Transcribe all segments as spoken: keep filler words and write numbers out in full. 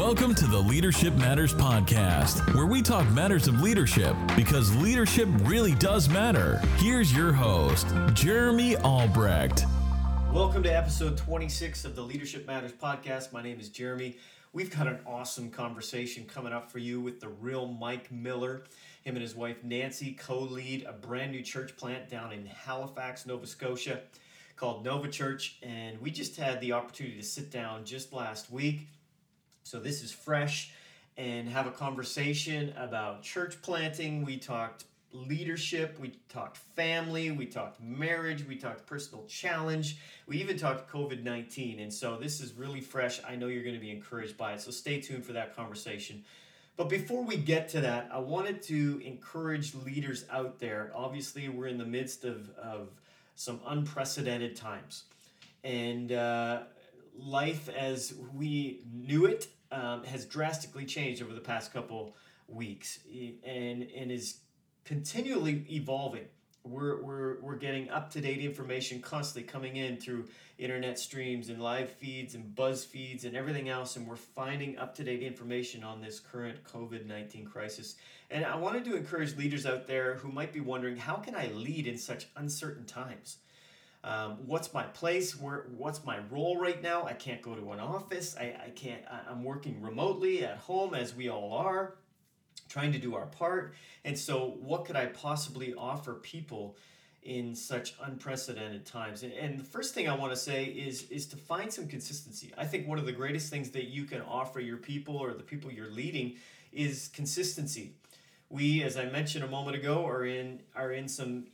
Welcome to the Leadership Matters Podcast, where we talk matters of leadership because leadership really does matter. Here's your host, Jeremy Albrecht. Welcome to episode twenty-six of the Leadership Matters Podcast. My name is Jeremy. We've got an awesome conversation coming up for you with the real Mike Miller. Him and his wife Nancy co-lead a brand new church plant down in Halifax, Nova Scotia, called Nova Church, and we just had the opportunity to sit down just last week. So this is fresh, and have a conversation about church planting. We talked leadership, we talked family, we talked marriage, we talked personal challenge, we even talked covid nineteen. And so this is really fresh. I know you're going to be encouraged by it, so stay tuned for that conversation. But before we get to that, I wanted to encourage leaders out there. Obviously, we're in the midst of, of some unprecedented times, and uh, life as we knew it Um, has drastically changed over the past couple weeks, and and is continually evolving. We're we're we're getting up-to-date information constantly coming in through internet streams and live feeds and buzz feeds and everything else, and we're finding up-to-date information on this current covid nineteen crisis. And I wanted to encourage leaders out there who might be wondering, how can I lead in such uncertain times? Um, what's my place? Where, what's my role right now? I can't go to an office. I, I can't, I, I'm working remotely at home, as we all are, trying to do our part. And so what could I possibly offer people in such unprecedented times? And, and the first thing I want to say is, is to find some consistency. I think one of the greatest things that you can offer your people or the people you're leading is consistency. We, as I mentioned a moment ago, are in, are in some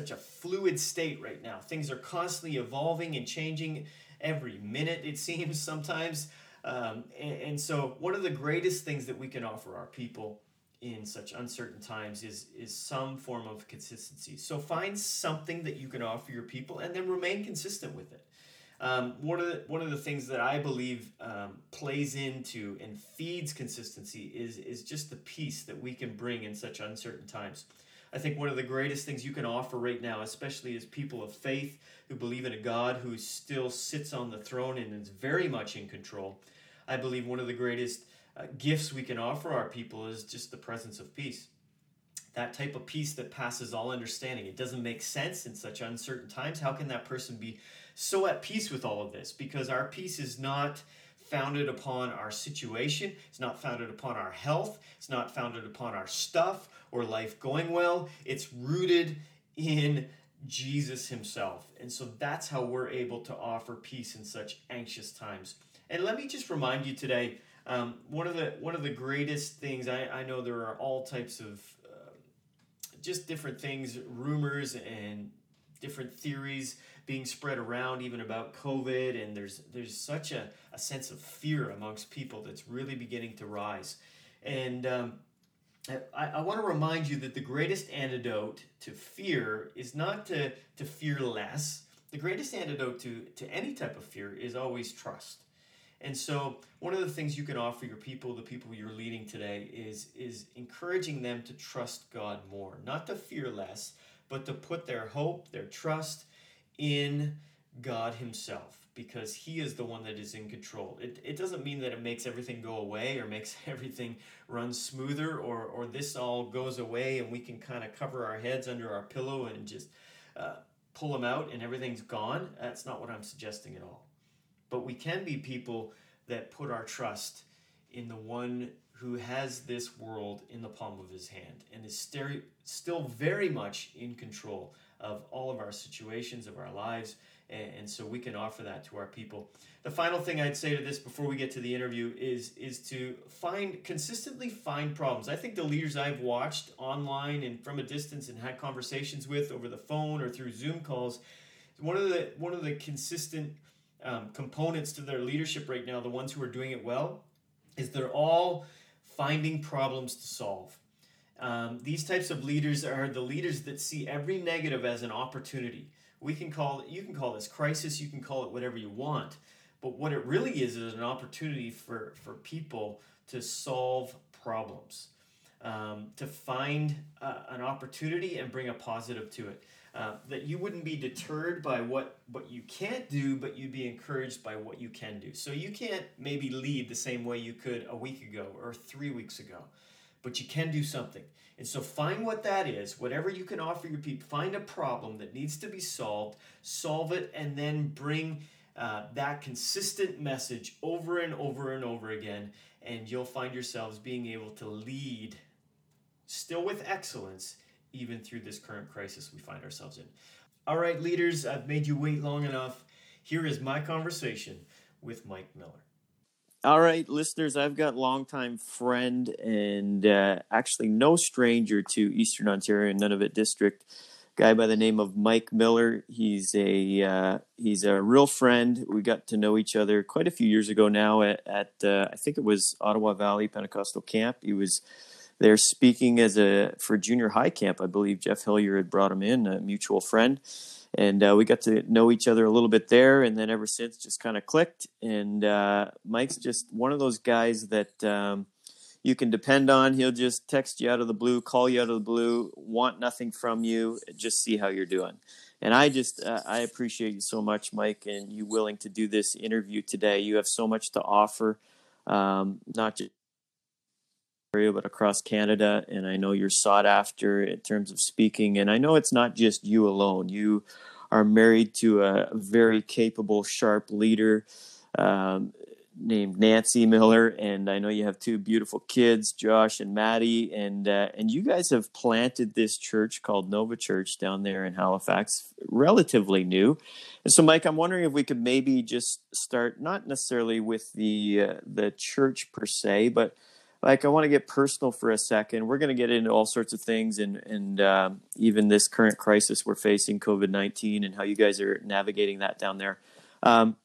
such a fluid state right now. Things are constantly evolving and changing every minute, it seems sometimes. Um, and, and so one of the greatest things that we can offer our people in such uncertain times is, is some form of consistency. So find something that you can offer your people and then remain consistent with it. Um, one of the, one of the things that I believe um, plays into and feeds consistency is, is just the peace that we can bring in such uncertain times. I think one of the greatest things you can offer right now, especially as people of faith who believe in a God who still sits on the throne and is very much in control, I believe one of the greatest uh, gifts we can offer our people is just the presence of peace. That type of peace that passes all understanding. It doesn't make sense in such uncertain times. How can that person be so at peace with all of this? Because our peace is not founded upon our situation. It's not founded upon our health. It's not founded upon our stuff or life going well. It's rooted in Jesus himself. And so that's how we're able to offer peace in such anxious times. And let me just remind you today, um, one of the one of the greatest things, I, I know there are all types of uh, just different things, rumors and different theories being spread around even about COVID, and there's there's such a, a sense of fear amongst people that's really beginning to rise. And um, I, I want to remind you that the greatest antidote to fear is not to, to fear less. The greatest antidote to, to any type of fear is always trust. And so one of the things you can offer your people, the people you're leading today, is, is encouraging them to trust God more, not to fear less, but to put their hope, their trust in God himself, because he is the one that is in control. It, it doesn't mean that it makes everything go away or makes everything run smoother, or, or this all goes away and we can kind of cover our heads under our pillow and just uh, pull them out and everything's gone. That's not what I'm suggesting at all. But we can be people that put our trust in the one who has this world in the palm of his hand and is st- still very much in control of all of our situations, of our lives, and, and so we can offer that to our people. The final thing I'd say to this before we get to the interview is, is to find consistently find problems. I think the leaders I've watched online and from a distance and had conversations with over the phone or through Zoom calls, one of the, one of the consistent um, components to their leadership right now, the ones who are doing it well, is they're all finding problems to solve. Um, these types of leaders are the leaders that see every negative as an opportunity. We can call it, you can call this crisis, you can call it whatever you want, but what it really is is an opportunity for, for people to solve problems, um, to find uh, an opportunity and bring a positive to it. Uh, that you wouldn't be deterred by what, what you can't do, but you'd be encouraged by what you can do. So you can't maybe lead the same way you could a week ago or three weeks ago, but you can do something. And so find what that is, whatever you can offer your people, find a problem that needs to be solved, solve it, and then bring uh, that consistent message over and over and over again, and you'll find yourselves being able to lead still with excellence even through this current crisis we find ourselves in. All right, leaders, I've made you wait long enough. Here is my conversation with Mike Miller. All right, listeners, I've got longtime friend and uh, actually no stranger to Eastern Ontario and Nunavut District, guy by the name of Mike Miller. He's a uh, he's a real friend. We got to know each other quite a few years ago now at, at uh, I think it was Ottawa Valley Pentecostal Camp. He was They're speaking as a for junior high camp. I believe Jeff Hillier had brought him in, a mutual friend. And uh, we got to know each other a little bit there. And then ever since, just kind of clicked. And uh, Mike's just one of those guys that um, you can depend on. He'll just text you out of the blue, call you out of the blue, want nothing from you, just see how you're doing. And I just uh, I appreciate you so much, Mike, and you willing to do this interview today. You have so much to offer, um, not just but across Canada, and I know you're sought after in terms of speaking, and I know it's not just you alone. You are married to a very capable, sharp leader um, named Nancy Miller, and I know you have two beautiful kids, Josh and Maddie, and uh, and you guys have planted this church called Nova Church down there in Halifax, relatively new. And so, Mike, I'm wondering if we could maybe just start, not necessarily with the uh, the church per se, but Like, I want to get personal for a second. We're going to get into all sorts of things and, and um, even this current crisis we're facing, covid nineteen, and how you guys are navigating that down there. Um,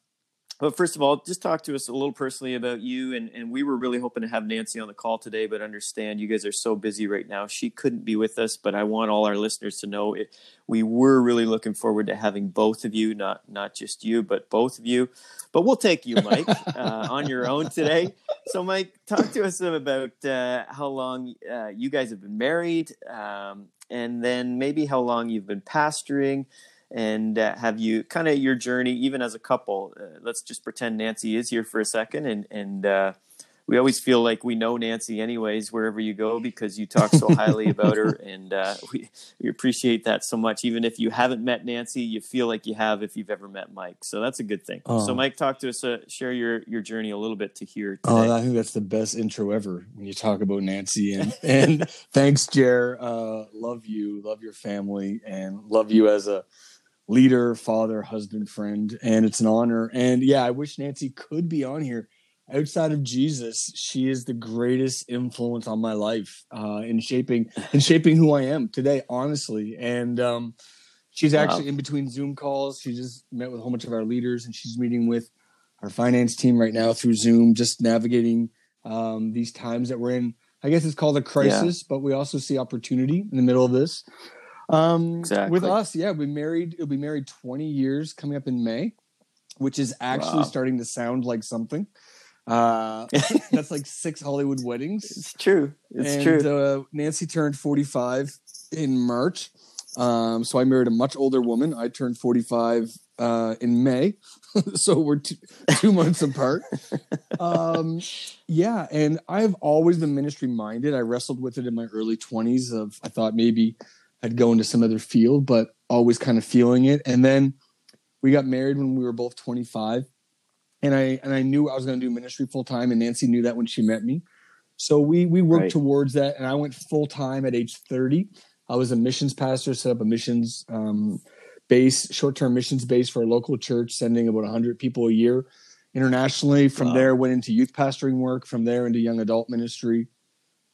but first of all, just talk to us a little personally about you. And, and we were really hoping to have Nancy on the call today, but understand you guys are so busy right now. She couldn't be with us, but I want all our listeners to know it. We were really looking forward to having both of you, not not just you, but both of you. But we'll take you, Mike, uh, on your own today. So, Mike, talk to us about uh, how long uh, you guys have been married, um, and then maybe how long you've been pastoring, and uh, have you kind of your journey, even as a couple. Uh, let's just pretend Nancy is here for a second, and and uh, we always feel like we know Nancy anyways wherever you go because you talk so highly about her, and uh, we, we appreciate that so much. Even if you haven't met Nancy, you feel like you have if you've ever met Mike. So that's a good thing. Oh. So, Mike, talk to us, uh, share your, your journey a little bit to here today. Oh, I think that's the best intro ever when you talk about Nancy. And, and thanks, Jer. Uh, love you, love your family, and love you as a leader, father, husband, friend, and it's an honor. And, yeah, I wish Nancy could be on here. Outside of Jesus, she is the greatest influence on my life uh, in shaping in shaping who I am today, honestly. And um, she's actually wow. in between Zoom calls. She just met with a whole bunch of our leaders, and she's meeting with our finance team right now through Zoom, just navigating um, these times that we're in. I guess it's called a crisis, yeah. but we also see opportunity in the middle of this. Um, exactly. With us, yeah, we married. It'll be married twenty years coming up in May, which is actually wow. starting to sound like something. Uh, that's like six Hollywood weddings. It's true. It's and, true. Uh, Nancy turned forty-five in March. Um, so I married a much older woman. I turned forty-five, uh, in May. So we're two, two months apart. Um, yeah. And I've always been ministry minded. I wrestled with it in my early twenties of, I thought maybe I'd go into some other field, but always kind of feeling it. And then we got married when we were both twenty-five. And I and I knew I was going to do ministry full time, and Nancy knew that when she met me. So we we worked right. towards that, and I went full time at age thirty. I was a missions pastor, set up a missions um, base, short term missions base for a local church, sending about one hundred people a year internationally. From wow. there, went into youth pastoring work. From there, into young adult ministry.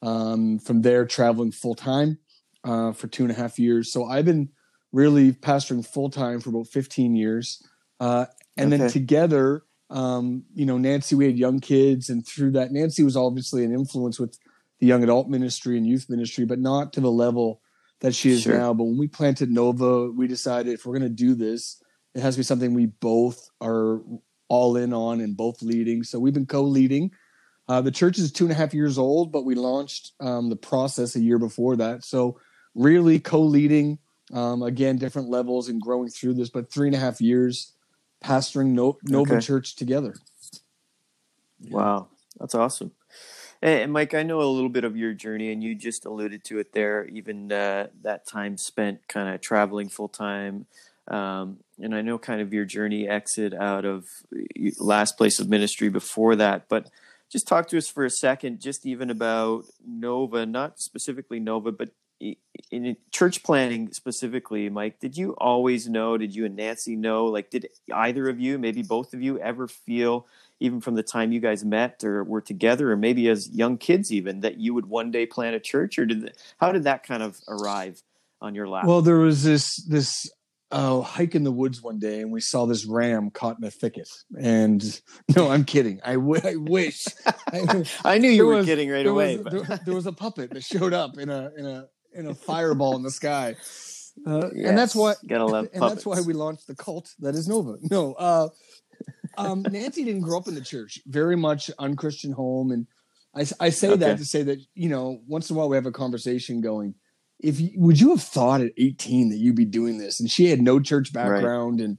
Um, from there, traveling full time uh, for two and a half years. So I've been really pastoring full time for about fifteen years, uh, and okay. then together. Um, you know, Nancy, we had young kids, and through that, Nancy was obviously an influence with the young adult ministry and youth ministry, but not to the level that she is sure. now. But when we planted Nova, we decided if we're going to do this, it has to be something we both are all in on and both leading. So we've been co-leading. Uh, the church is two and a half years old, but we launched um, the process a year before that. So really co-leading, Um, again, different levels and growing through this, but three and a half years pastoring no- Nova okay. Church together. Yeah. Wow. That's awesome. And Mike, I know a little bit of your journey, and you just alluded to it there, even uh, that time spent kind of traveling full time. Um, and I know kind of your journey exit out of last place of ministry before that, but just talk to us for a second, just even about Nova, not specifically Nova, but in church planning specifically. Mike, did you always know, did you and Nancy know, like, did either of you, maybe both of you, ever feel, even from the time you guys met or were together, or maybe as young kids even, that you would one day plant a church? Or did the, how did that kind of arrive on your lap? Well, there was this this uh, hike in the woods one day, and we saw this ram caught in a thicket. And no, I'm kidding. I, w- I wish. I, I knew you were was, kidding right there away. Was, but... there, there was a puppet that showed up in a in a in a fireball in the sky. Uh, yes, and that's why. Gotta love and puppets. That's why we launched the cult that is Nova. No. Uh, Um, Nancy didn't grow up in the church, very much unchristian home. And I, I say okay. that to say that, you know, once in a while we have a conversation going, if you, would you have thought at eighteen that you'd be doing this? And she had no church background right. and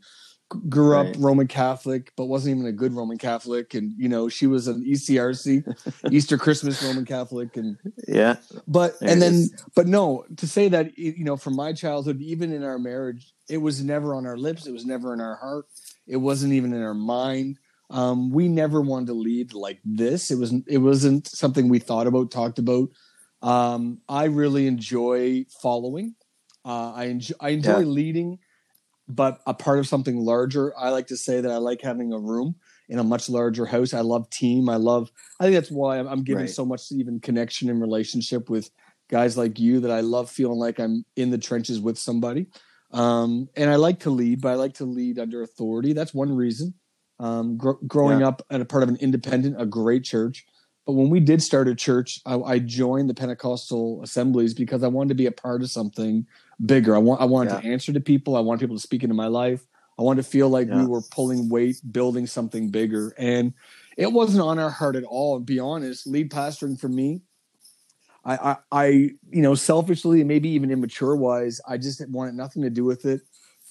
grew right. up Roman Catholic, but wasn't even a good Roman Catholic. And, you know, she was an E C R C, Easter Christmas Roman Catholic. And yeah, but, and then, is. but no, to say that, you know, from my childhood, even in our marriage, it was never on our lips. It was never in our heart. It wasn't even in our mind. Um, we never wanted to lead like this. It wasn't, it wasn't something we thought about, talked about. Um, I really enjoy following. Uh, I enjoy, I enjoy yeah. leading, but a part of something larger. I like to say that I like having a room in a much larger house. I love team. I love, I think that's why I'm, I'm giving right. so much even connection and relationship with guys like you, that I love feeling like I'm in the trenches with somebody. Um, and I like to lead, but I like to lead under authority. That's one reason, um, gr- growing yeah. up at a part of an independent, a great church. But when we did start a church, I, I joined the Pentecostal Assemblies because I wanted to be a part of something bigger. I want, I wanted yeah. to answer to people. I wanted people to speak into my life. I wanted to feel like yeah. we were pulling weight, building something bigger. And it wasn't on our heart at all. And be honest, lead pastoring for me, I, I, I, you know, selfishly and maybe even immature wise, I just wanted nothing to do with it,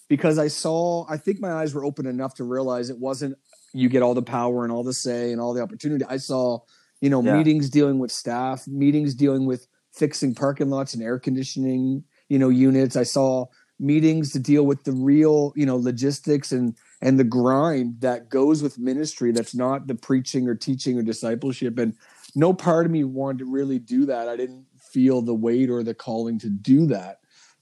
because I saw, I think my eyes were open enough to realize it wasn't, you get all the power and all the say and all the opportunity. I saw, you know, yeah. meetings dealing with staff, meetings dealing with fixing parking lots and air conditioning, you know, units. I saw meetings to deal with the real, you know, logistics and, and the grind that goes with ministry. That's not the preaching or teaching or discipleship. And no part of me wanted to really do that. I didn't feel the weight or the calling to do that.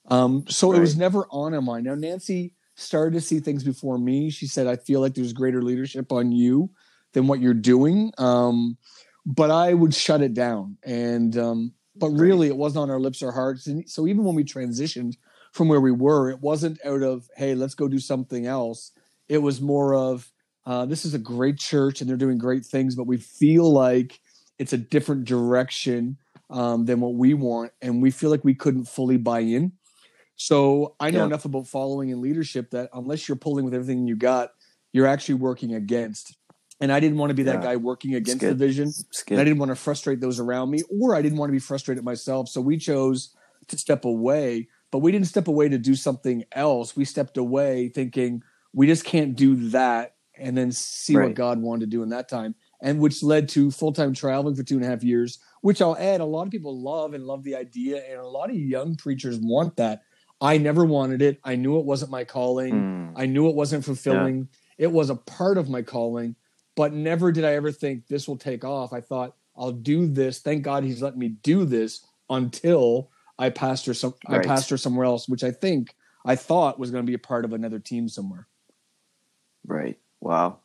Um, so right. it was never on my mind. Now, Nancy started to see things before me. She said, I feel like there's greater leadership on you than what you're doing. Um, but I would shut it down. And um, but right. really, it wasn't on our lips or hearts. And so even when we transitioned from where we were, it wasn't out of, hey, let's go do something else. It was more of, uh, this is a great church and they're doing great things, but we feel like it's a different direction um, than what we want. And we feel like we couldn't fully buy in. So I know yeah. enough about following and leadership that unless you're pulling with everything you got, you're actually working against. And I didn't want to be that yeah. guy working against the vision. And I didn't want to frustrate those around me, or I didn't want to be frustrated myself. So we chose to step away, but we didn't step away to do something else. We stepped away thinking we just can't do that, and then see right. what God wanted to do in that time. And which led to full-time traveling for two and a half years, which I'll add, a lot of people love and love the idea. And a lot of young preachers want that. I never wanted it. I knew it wasn't my calling. Mm. I knew it wasn't fulfilling. Yeah. It was a part of my calling, but never did I ever think this will take off. I thought, I'll do this. Thank God he's letting me do this until I pastor some, right. I pastor somewhere else, which I think I thought was going to be a part of another team somewhere. Right. Wow.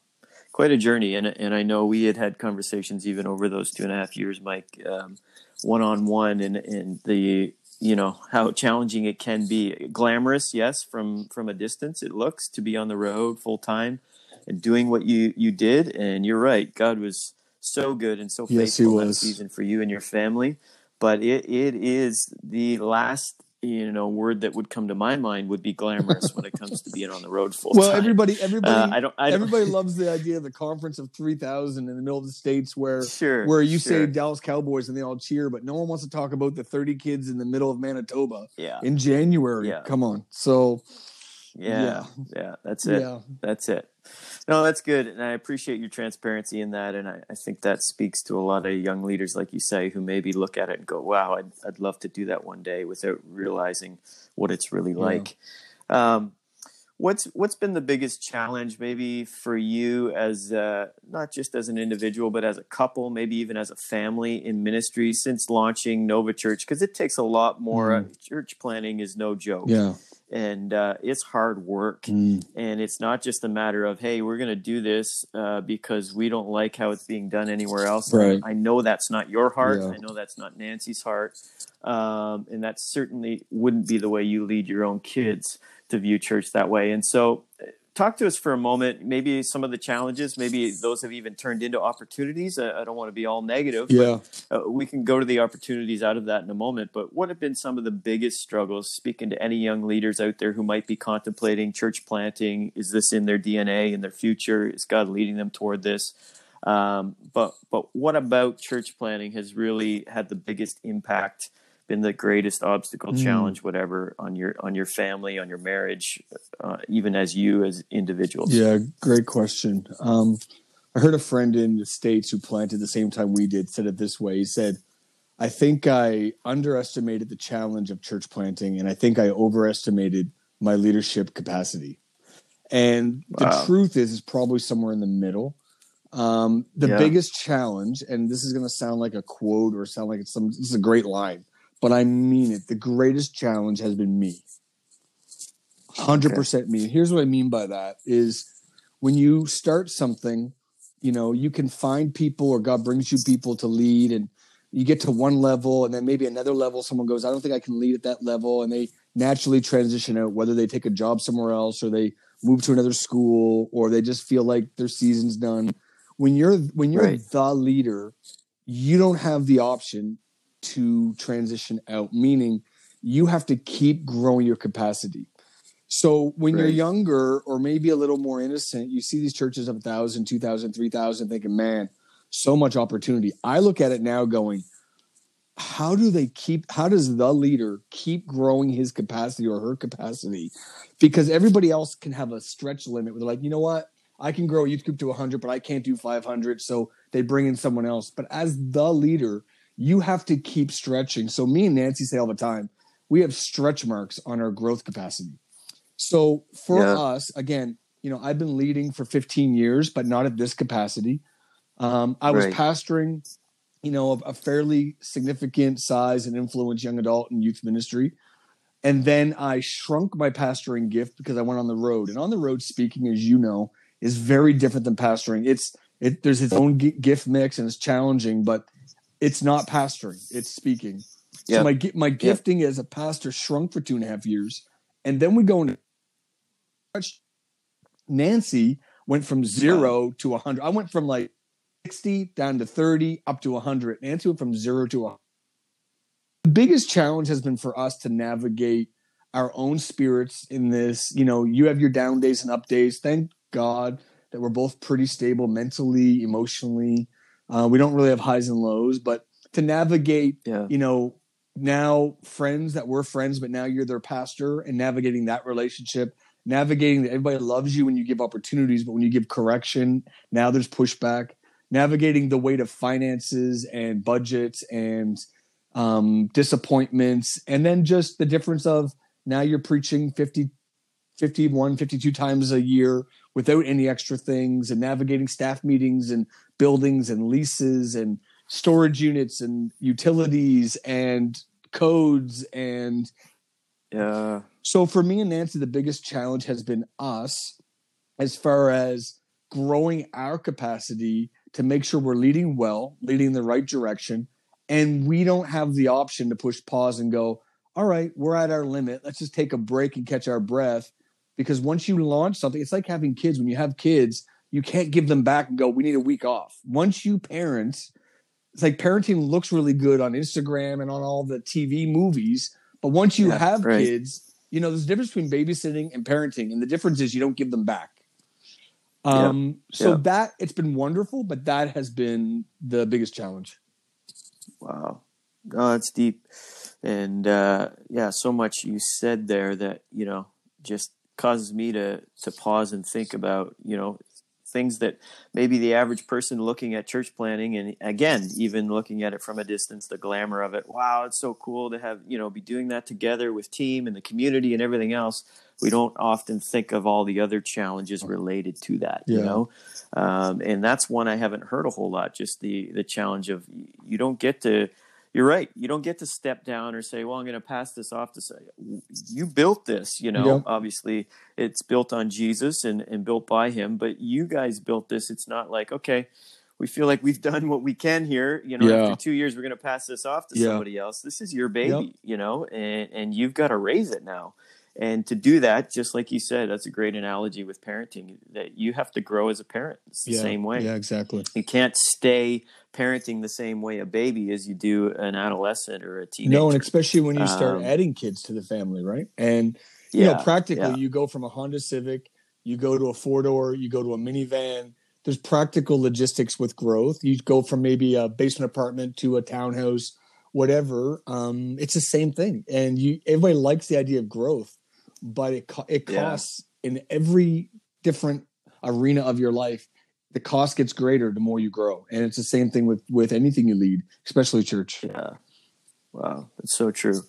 Quite a journey, and and I know we had had conversations even over those two and a half years, Mike, um, one-on-one, and and the, you know, how challenging it can be. Glamorous, yes, from from a distance it looks, to be on the road full-time and doing what you, you did, and you're right, God was so good and so faithful yes, he was. That season for you and your family, but it it is the last you know, word that would come to my mind would be glamorous when it comes to being on the road full well, time. Well, everybody, everybody, uh, I don't, I don't, everybody loves the idea of the conference of three thousand in the middle of the States where, sure, where you sure. say Dallas Cowboys and they all cheer, but no one wants to talk about the thirty kids in the middle of Manitoba yeah. in January. Yeah. Come on. So yeah, yeah, yeah that's it. Yeah. That's it. No, that's good. And I appreciate your transparency in that. And I, I think that speaks to a lot of young leaders, like you say, who maybe look at it and go, wow, I'd, I'd love to do that one day without realizing what it's really like. Yeah. Um, what's what's been the biggest challenge maybe for you as uh, not just as an individual, but as a couple, maybe even as a family in ministry since launching Nova Church? Because it takes a lot more. Mm. Uh, church planning is no joke. Yeah. And uh, it's hard work. Mm. And it's not just a matter of, hey, we're going to do this uh, because we don't like how it's being done anywhere else. Right. I know that's not your heart. Yeah. I know that's not Nancy's heart. Um, and that certainly wouldn't be the way you lead your own kids to view church that way. And so talk to us for a moment, maybe some of the challenges, maybe those have even turned into opportunities. I, I don't want to be all negative. Yeah. But, uh, we can go to the opportunities out of that in a moment. But what have been some of the biggest struggles speaking to any young leaders out there who might be contemplating church planting? Is this in their D N A, in their future? Is God leading them toward this? Um, but, but what about church planting has really had the biggest impact, been the greatest obstacle, mm. challenge, whatever, on your on your family, on your marriage, uh, even as you as individuals? Yeah, great question. Um, I heard a friend in the States who planted the same time we did said it this way. He said, I think I underestimated the challenge of church planting, and I think I overestimated my leadership capacity. And wow. the truth is, is probably somewhere in the middle. Um, the yeah. biggest challenge, and this is going to sound like a quote or sound like it's some, this is a great line, but I mean it. The greatest challenge has been me. one hundred percent me. Here's what I mean by that is when you start something, you know, you can find people or God brings you people to lead and you get to one level and then maybe another level. Someone goes, I don't think I can lead at that level. And they naturally transition out, whether they take a job somewhere else or they move to another school or they just feel like their season's done. When you're, when you're right. the leader, you don't have the option to transition out, meaning you have to keep growing your capacity. So when right. you're younger or maybe a little more innocent, you see these churches of one thousand, two thousand, three thousand thinking, man, so much opportunity. I look at it now going, how do they keep, how does the leader keep growing his capacity or her capacity? Because everybody else can have a stretch limit where they're like, you know what? I can grow a youth group to one hundred, but I can't do five hundred. So they bring in someone else. But as the leader, you have to keep stretching. So me and Nancy say all the time, we have stretch marks on our growth capacity. So for yeah. us, again, you know, I've been leading for fifteen years, but not at this capacity. Um, I right. was pastoring, you know, a, a fairly significant size and influence young adult and youth ministry. And then I shrunk my pastoring gift because I went on the road. And on the road speaking, as you know, is very different than pastoring. It's it, there's its own g- gift mix and it's challenging, but it's not pastoring, it's speaking. Yep. So my my gifting yep. as a pastor shrunk for two and a half years. And then we go into Nancy went from zero yeah. to one hundred. I went from like sixty down to thirty up to one hundred. Nancy went from zero to one hundred. The biggest challenge has been for us to navigate our own spirits in this. You know, you have your down days and up days. Thank God that we're both pretty stable mentally, emotionally. Uh, we don't really have highs and lows, but to navigate, yeah. you know, now friends that were friends, but now you're their pastor and navigating that relationship, navigating that everybody loves you when you give opportunities, but when you give correction, now there's pushback, navigating the weight of finances and budgets and um, disappointments. And then just the difference of now you're preaching fifty, fifty-one, fifty-two times a year without any extra things and navigating staff meetings and buildings and leases and storage units and utilities and codes. And yeah. so for me and Nancy, the biggest challenge has been us as far as growing our capacity to make sure we're leading well, leading in the right direction. And we don't have the option to push pause and go, all right, we're at our limit. Let's just take a break and catch our breath. Because once you launch something, it's like having kids. When you have kids, you can't give them back and go, we need a week off. Once you parent, it's like parenting looks really good on Instagram and on all the T V movies, But once you yeah, have right. kids, you know, there's a difference between babysitting and parenting. And the difference is you don't give them back. Um, yeah. So yeah. that it's been wonderful, but that has been the biggest challenge. Wow. Oh, that's deep. And, uh, yeah, so much you said there that, you know, just causes me to, to pause and think about, you know, things that maybe the average person looking at church planning, and again, even looking at it from a distance, the glamour of it. Wow, it's so cool to have, you know, be doing that together with team and the community and everything else. We don't often think of all the other challenges related to that, yeah. you know, um, and that's one I haven't heard a whole lot. Just the, the challenge of you don't get to, you're right. You don't get to step down or say, well, I'm going to pass this off to say, you built this, you know, yeah. obviously it's built on Jesus and, and built by him, but you guys built this. It's not like, okay, we feel like we've done what we can here. You know, yeah. after two years, we're going to pass this off to yeah. somebody else. This is your baby, yep. you know, and, and you've got to raise it now. And to do that, just like you said, that's a great analogy with parenting, that you have to grow as a parent. It's the yeah, same way. Yeah, exactly. You can't stay parenting the same way a baby as you do an adolescent or a teenager. No, and especially when you start um, adding kids to the family, right? And, you yeah, know, practically yeah. you go from a Honda Civic, you go to a four-door, you go to a minivan. There's practical logistics with growth. You go from maybe a basement apartment to a townhouse, whatever. Um, it's the same thing. And you everybody likes the idea of growth. But it it costs yeah. in every different arena of your life. The cost gets greater the more you grow, and it's the same thing with with anything you lead, especially church. Yeah, wow, that's so true,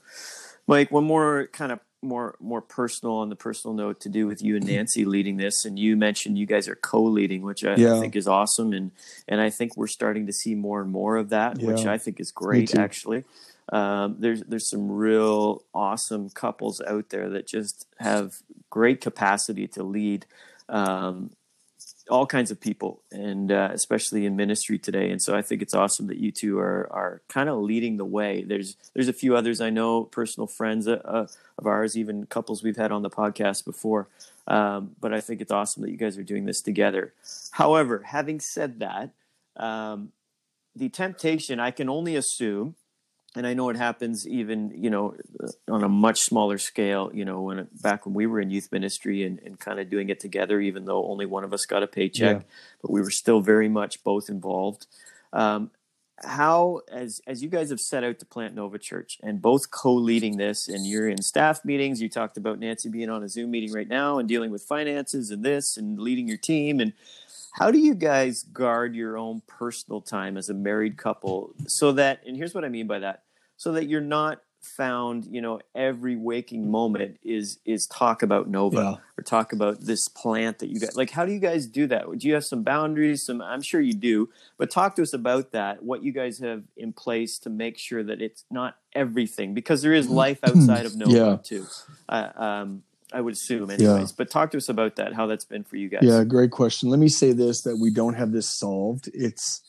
Mike. One more kind of more more personal on the personal note to do with you and Nancy leading this, and you mentioned you guys are co-leading, which I, yeah. I think is awesome, and and I think we're starting to see more and more of that, yeah. which I think is great, actually. Um, there's, there's some real awesome couples out there that just have great capacity to lead, um, all kinds of people, and, uh, especially in ministry today. And so I think it's awesome that you two are, are kind of leading the way. There's, there's a few others I know, personal friends uh, of ours, even couples we've had on the podcast before. Um, but I think it's awesome that you guys are doing this together. However, having said that, um, the temptation, I can only assume, and I know it happens even, you know, on a much smaller scale, you know, when back when we were in youth ministry and, and kind of doing it together, even though only one of us got a paycheck, yeah. but we were still very much both involved. Um, how, as, as you guys have set out to plant Nova Church and both co-leading this, and you're in staff meetings, you talked about Nancy being on a Zoom meeting right now and dealing with finances and this and leading your team, and how do you guys guard your own personal time as a married couple so that, and here's what I mean by that, so that you're not found, you know, every waking moment is, is talk about Nova yeah. or talk about this plant that you got. Like, how do you guys do that? Do you have some boundaries? Some, I'm sure you do, but talk to us about that, what you guys have in place to make sure that it's not everything, because there is life outside of Nova yeah. too. Uh, um, I would assume anyways, yeah. but talk to us about that, how that's been for you guys. Yeah. Great question. Let me say this, that we don't have this solved. It's,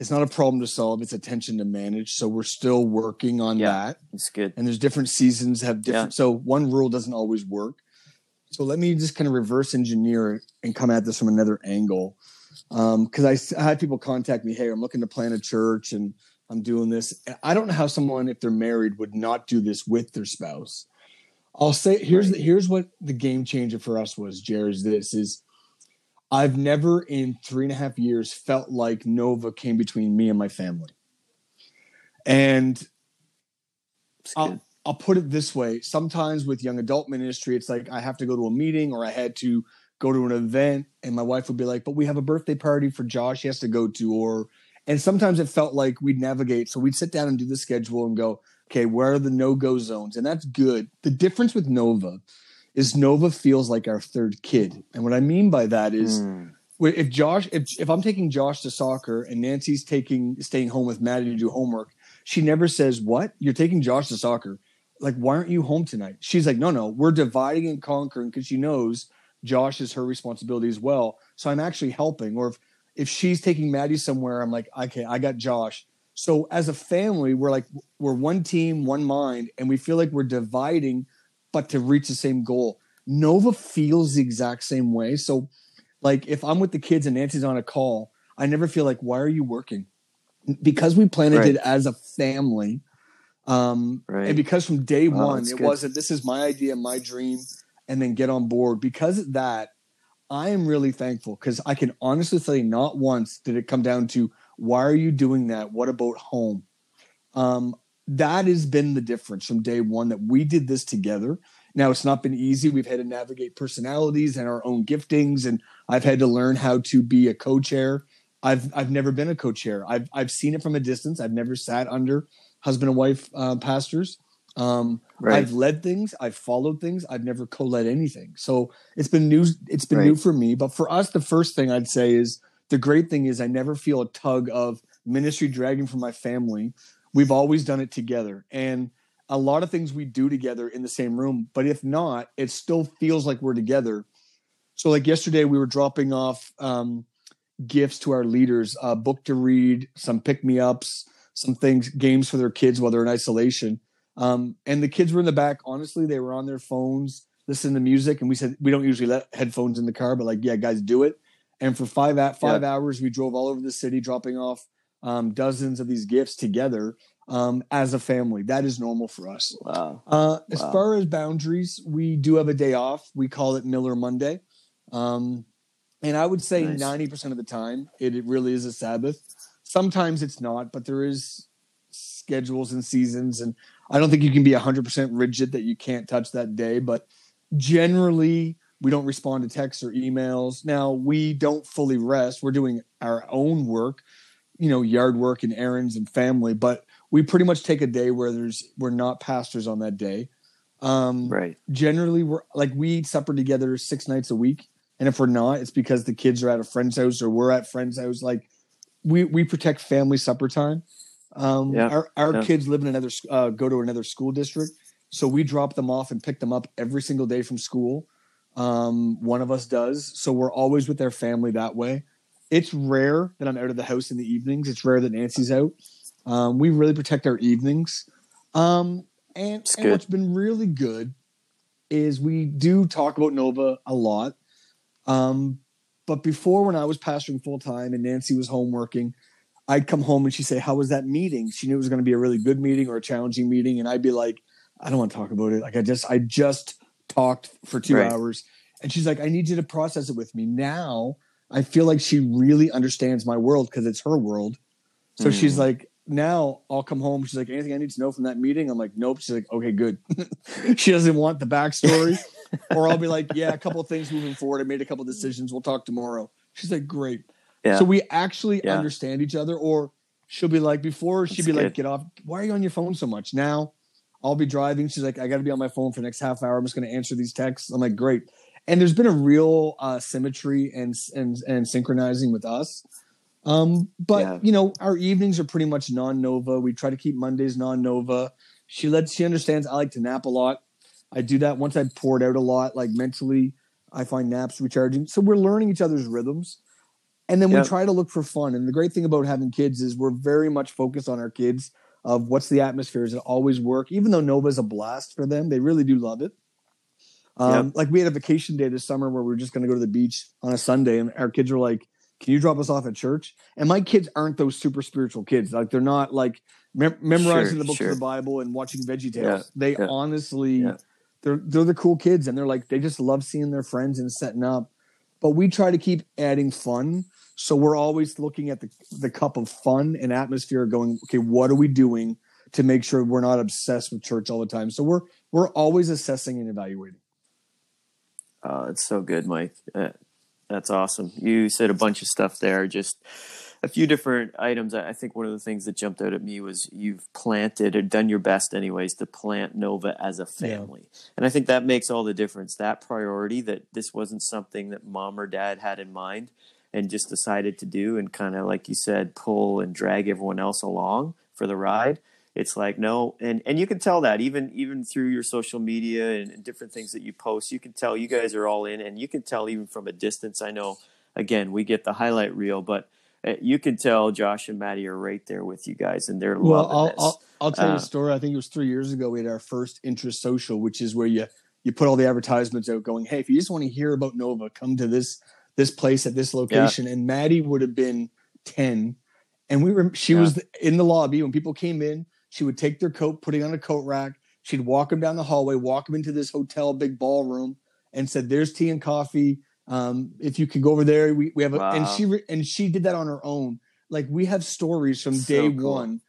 it's not a problem to solve. It's a tension to manage. So we're still working on yeah, that. It's good. And there's different seasons have different. Yeah. So one rule doesn't always work. So let me just kind of reverse engineer it and come at this from another angle. Um, cause I, I had people contact me, hey, I'm looking to plant a church and I'm doing this. I don't know how someone, if they're married, would not do this with their spouse. I'll say here's right. here's what the game changer for us was, Jared, is this is I've never in three and a half years felt like Nova came between me and my family. And I'll, I'll put it this way. Sometimes with young adult ministry, it's like I have to go to a meeting or I had to go to an event and my wife would be like, but we have a birthday party for Josh he has to go to. Or and sometimes it felt like we'd navigate. So we'd sit down and do the schedule and go, okay, where are the no-go zones? And that's good. The difference with Nova is Nova feels like our third kid. And what I mean by that is mm. if Josh, if, if I'm taking Josh to soccer and Nancy's taking staying home with Maddie to do homework, she never says, what? You're taking Josh to soccer. Like, why aren't you home tonight? She's like, no, no, we're dividing and conquering because she knows Josh is her responsibility as well. So I'm actually helping. Or if, if she's taking Maddie somewhere, I'm like, okay, I got Josh. So as a family, we're like, we're one team, one mind, and we feel like we're dividing, but to reach the same goal. Nova feels the exact same way. So like if I'm with the kids and Nancy's on a call, I never feel like, why are you working? Because we planted right. it as a family. Um, right. And because from day wow, one, it good. wasn't, this is my idea, my dream, and then get on board. Because of that, I am really thankful, because I can honestly say not once did it come down to, why are you doing that? What about home? Um, that has been the difference from day one, that we did this together. Now, it's not been easy. We've had to navigate personalities and our own giftings. And I've had to learn how to be a co-chair. I've, I've never been a co-chair. I've, I've seen it from a distance. I've never sat under husband and wife uh, pastors. Um, right. I've led things. I've followed things. I've never co-led anything. So it's been new. It's been right. new for me. But for us, the first thing I'd say is, the great thing is I never feel a tug of ministry dragging from my family. We've always done it together. And a lot of things we do together in the same room. But if not, it still feels like we're together. So like yesterday, we were dropping off um, gifts to our leaders, a book to read, some pick-me-ups, some things, games for their kids while they're in isolation. Um, and the kids were in the back. Honestly, they were on their phones, listening to music. And we said, we don't usually let headphones in the car, but like, yeah, guys, do it. And for five at five yeah. hours, we drove all over the city, dropping off um, dozens of these gifts together um, as a family. That is normal for us. Wow. Uh, wow. As far as boundaries, we do have a day off. We call it Miller Monday. Um, and I would say nice. ninety percent of the time, it, it really is a Sabbath. Sometimes it's not, but there is schedules and seasons. And I don't think you can be one hundred percent rigid that you can't touch that day. But generally, we don't respond to texts or emails. Now, we don't fully rest. We're doing our own work, you know, yard work and errands and family. But we pretty much take a day where there's we're not pastors on that day. Um, right. Generally, we're like we eat supper together six nights a week. And if we're not, it's because the kids are at a friend's house or we're at friend's house. Like we we protect family supper time. Um, yeah. Our our yeah. kids live in another uh, go to another school district, so we drop them off and pick them up every single day from school. Um, one of us does. So we're always with their family that way. It's rare that I'm out of the house in the evenings. It's rare that Nancy's out. Um, we really protect our evenings. Um, and, and what's been really good is we do talk about Nova a lot. Um, but before, when I was pastoring full time and Nancy was home working, I'd come home and she'd say, how was that meeting? She knew it was going to be a really good meeting or a challenging meeting. And I'd be like, I don't want to talk about it. Like I just, I just, talked for two right. hours. And she's like, I need you to process it with me. Now I feel like she really understands my world because it's her world. So mm. she's like, now I'll come home. She's like, anything I need to know from that meeting? I'm like, nope. She's like, okay, good. She doesn't want the backstory. Or I'll be like, yeah, a couple of things moving forward. I made a couple of decisions. We'll talk tomorrow. She's like, great. Yeah. So we actually yeah. understand each other. Or she'll be like, before she'd That's be good. like, get off. Why are you on your phone so much? Now I'll be driving. She's like, I got to be on my phone for the next half hour. I'm just going to answer these texts. I'm like, great. And there's been a real uh, symmetry and, and, and synchronizing with us. Um, but, yeah. you know, our evenings are pretty much non-Nova. We try to keep Mondays non-Nova. She lets, she understands I like to nap a lot. I do that once I poured out a lot, like mentally, I find naps recharging. So we're learning each other's rhythms. And then yeah. we try to look for fun. And the great thing about having kids is we're very much focused on our kids. Of what's the atmosphere? Does it always work? Even though Nova is a blast for them, they really do love it. Um, yep. Like we had a vacation day this summer where we were just going to go to the beach on a Sunday, and our kids were like, "Can you drop us off at church?" And my kids aren't those super spiritual kids. Like they're not like mem- memorizing sure, the books sure. of the Bible and watching Veggie Tales. Yeah, they yeah, honestly, yeah. they're they're the cool kids, and they're like they just love seeing their friends and setting up. But we try to keep adding fun. So we're always looking at the, the cup of fun and atmosphere going, okay, what are we doing to make sure we're not obsessed with church all the time? So we're we're always assessing and evaluating. Uh, that's so good, Mike. Uh, that's awesome. You said a bunch of stuff there, just a few different items. I think one of the things that jumped out at me was you've planted or done your best anyways to plant Nova as a family. Yeah. And I think that makes all the difference, that priority, that this wasn't something that mom or dad had in mind and just decided to do and kind of, like you said, pull and drag everyone else along for the ride. It's like, no. And, and you can tell that even, even through your social media and, and different things that you post, you can tell you guys are all in, and you can tell even from a distance. I know, again, we get the highlight reel, but you can tell Josh and Maddie are right there with you guys, and they're well, loving I'll, this. I'll, I'll tell uh, you a story. I think it was three years ago. We had our first interest social, which is where you, you put all the advertisements out going, hey, if you just want to hear about Nova, come to this, this place at this location. Yeah. And Maddie would have been ten. And we were, she yeah. was in the lobby when people came in, She would take their coat, putting on a coat rack. She'd walk them down the hallway, walk them into this hotel, big ballroom, and said, there's tea and coffee. Um, if you could go over there, we, we have a, wow. and she, re- and she did that on her own. Like, we have stories from so day cool. one,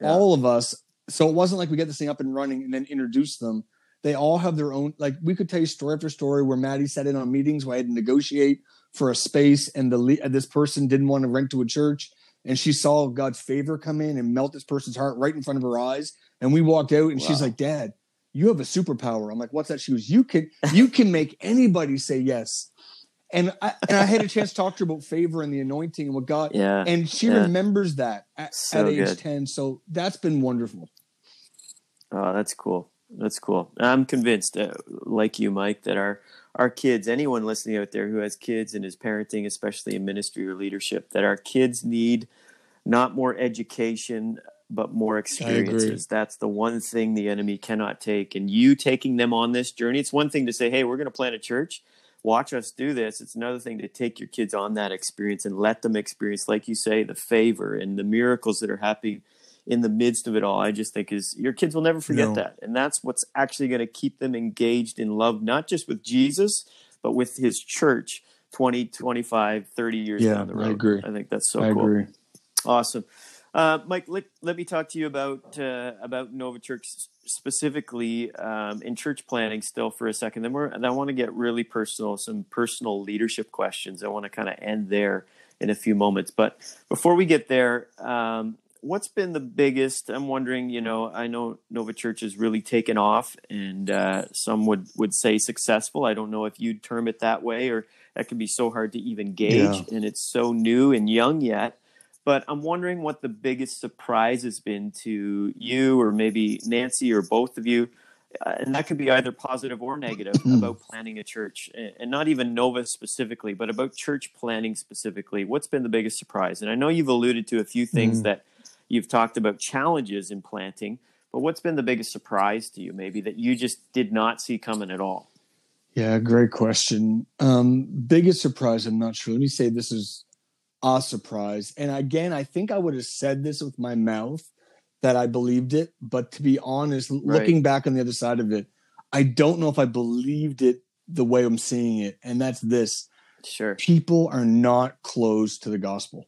yeah. all of us. So it wasn't like we get this thing up and running and then introduce them. They all have their own, like, we could tell you story after story where Maddie sat in on meetings where I had to negotiate for a space, and the this person didn't want to rent to a church, and she saw God's favor come in and melt this person's heart right in front of her eyes. And we walked out, and wow. she's like, Dad, you have a superpower. I'm like, what's that? She goes, you can, you can make anybody say yes. And I, and I had a chance to talk to her about favor and the anointing and what God, yeah, and she yeah. remembers that at, so at age good. ten. So that's been wonderful. Oh, that's cool. That's cool. I'm convinced, uh, like you, Mike, that our, our kids, anyone listening out there who has kids and is parenting, especially in ministry or leadership, that our kids need not more education, but more experiences. That's the one thing the enemy cannot take. And you taking them on this journey, it's one thing to say, hey, we're going to plant a church. Watch us do this. It's another thing to take your kids on that experience and let them experience, like you say, the favor and the miracles that are happening in the midst of it all. I just think is your kids will never forget no. that. And that's what's actually going to keep them engaged in love, not just with Jesus, but with his church twenty, twenty-five, thirty years yeah, down the road. I agree. I think that's so I cool. Agree. Awesome. Uh, Mike, let, let me talk to you about uh, about Nova Church specifically um, in church planning still for a second. Then we're, and I want to get really personal, some personal leadership questions. I want to kind of end there in a few moments. But before we get there, um, what's been the biggest? I'm wondering, you know, I know Nova Church has really taken off, and uh, some would, would say successful. I don't know if you'd term it that way, or that can be so hard to even gauge, yeah. and it's so new and young yet. But I'm wondering what the biggest surprise has been to you, or maybe Nancy, or both of you. Uh, and that could be either positive or negative about planning a church, and not even Nova specifically, but about church planning specifically. What's been the biggest surprise? And I know you've alluded to a few things mm. that you've talked about challenges in planting, but what's been the biggest surprise to you, maybe that you just did not see coming at all? Yeah, great question. Um, biggest surprise, I'm not sure. Let me say this is a surprise. And again, I think I would have said this with my mouth that I believed it, but to be honest, right. looking back on the other side of it, I don't know if I believed it the way I'm seeing it. And that's this. Sure. People are not closed to the gospel.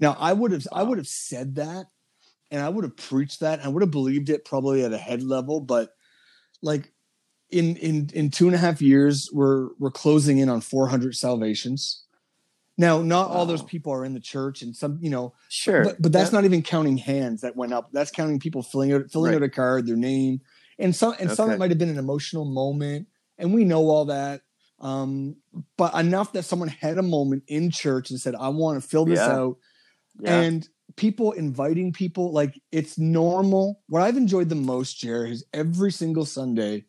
Now I would have, I would have said that, and I would have preached that. And I would have believed it probably at a head level, but like in, in, in two and a half years, we're, we're closing in on four hundred salvations. Now, not wow. all those people are in the church, and some, you know, sure, but, but that's yeah. not even counting hands that went up. That's counting people filling out, filling right. out a card, their name, and some, and okay. some that might've been an emotional moment. And we know all that. Um, but enough that someone had a moment in church and said, I want to fill this yeah. out. Yeah. And people inviting people, like it's normal. What I've enjoyed the most, Jerry, is every single Sunday,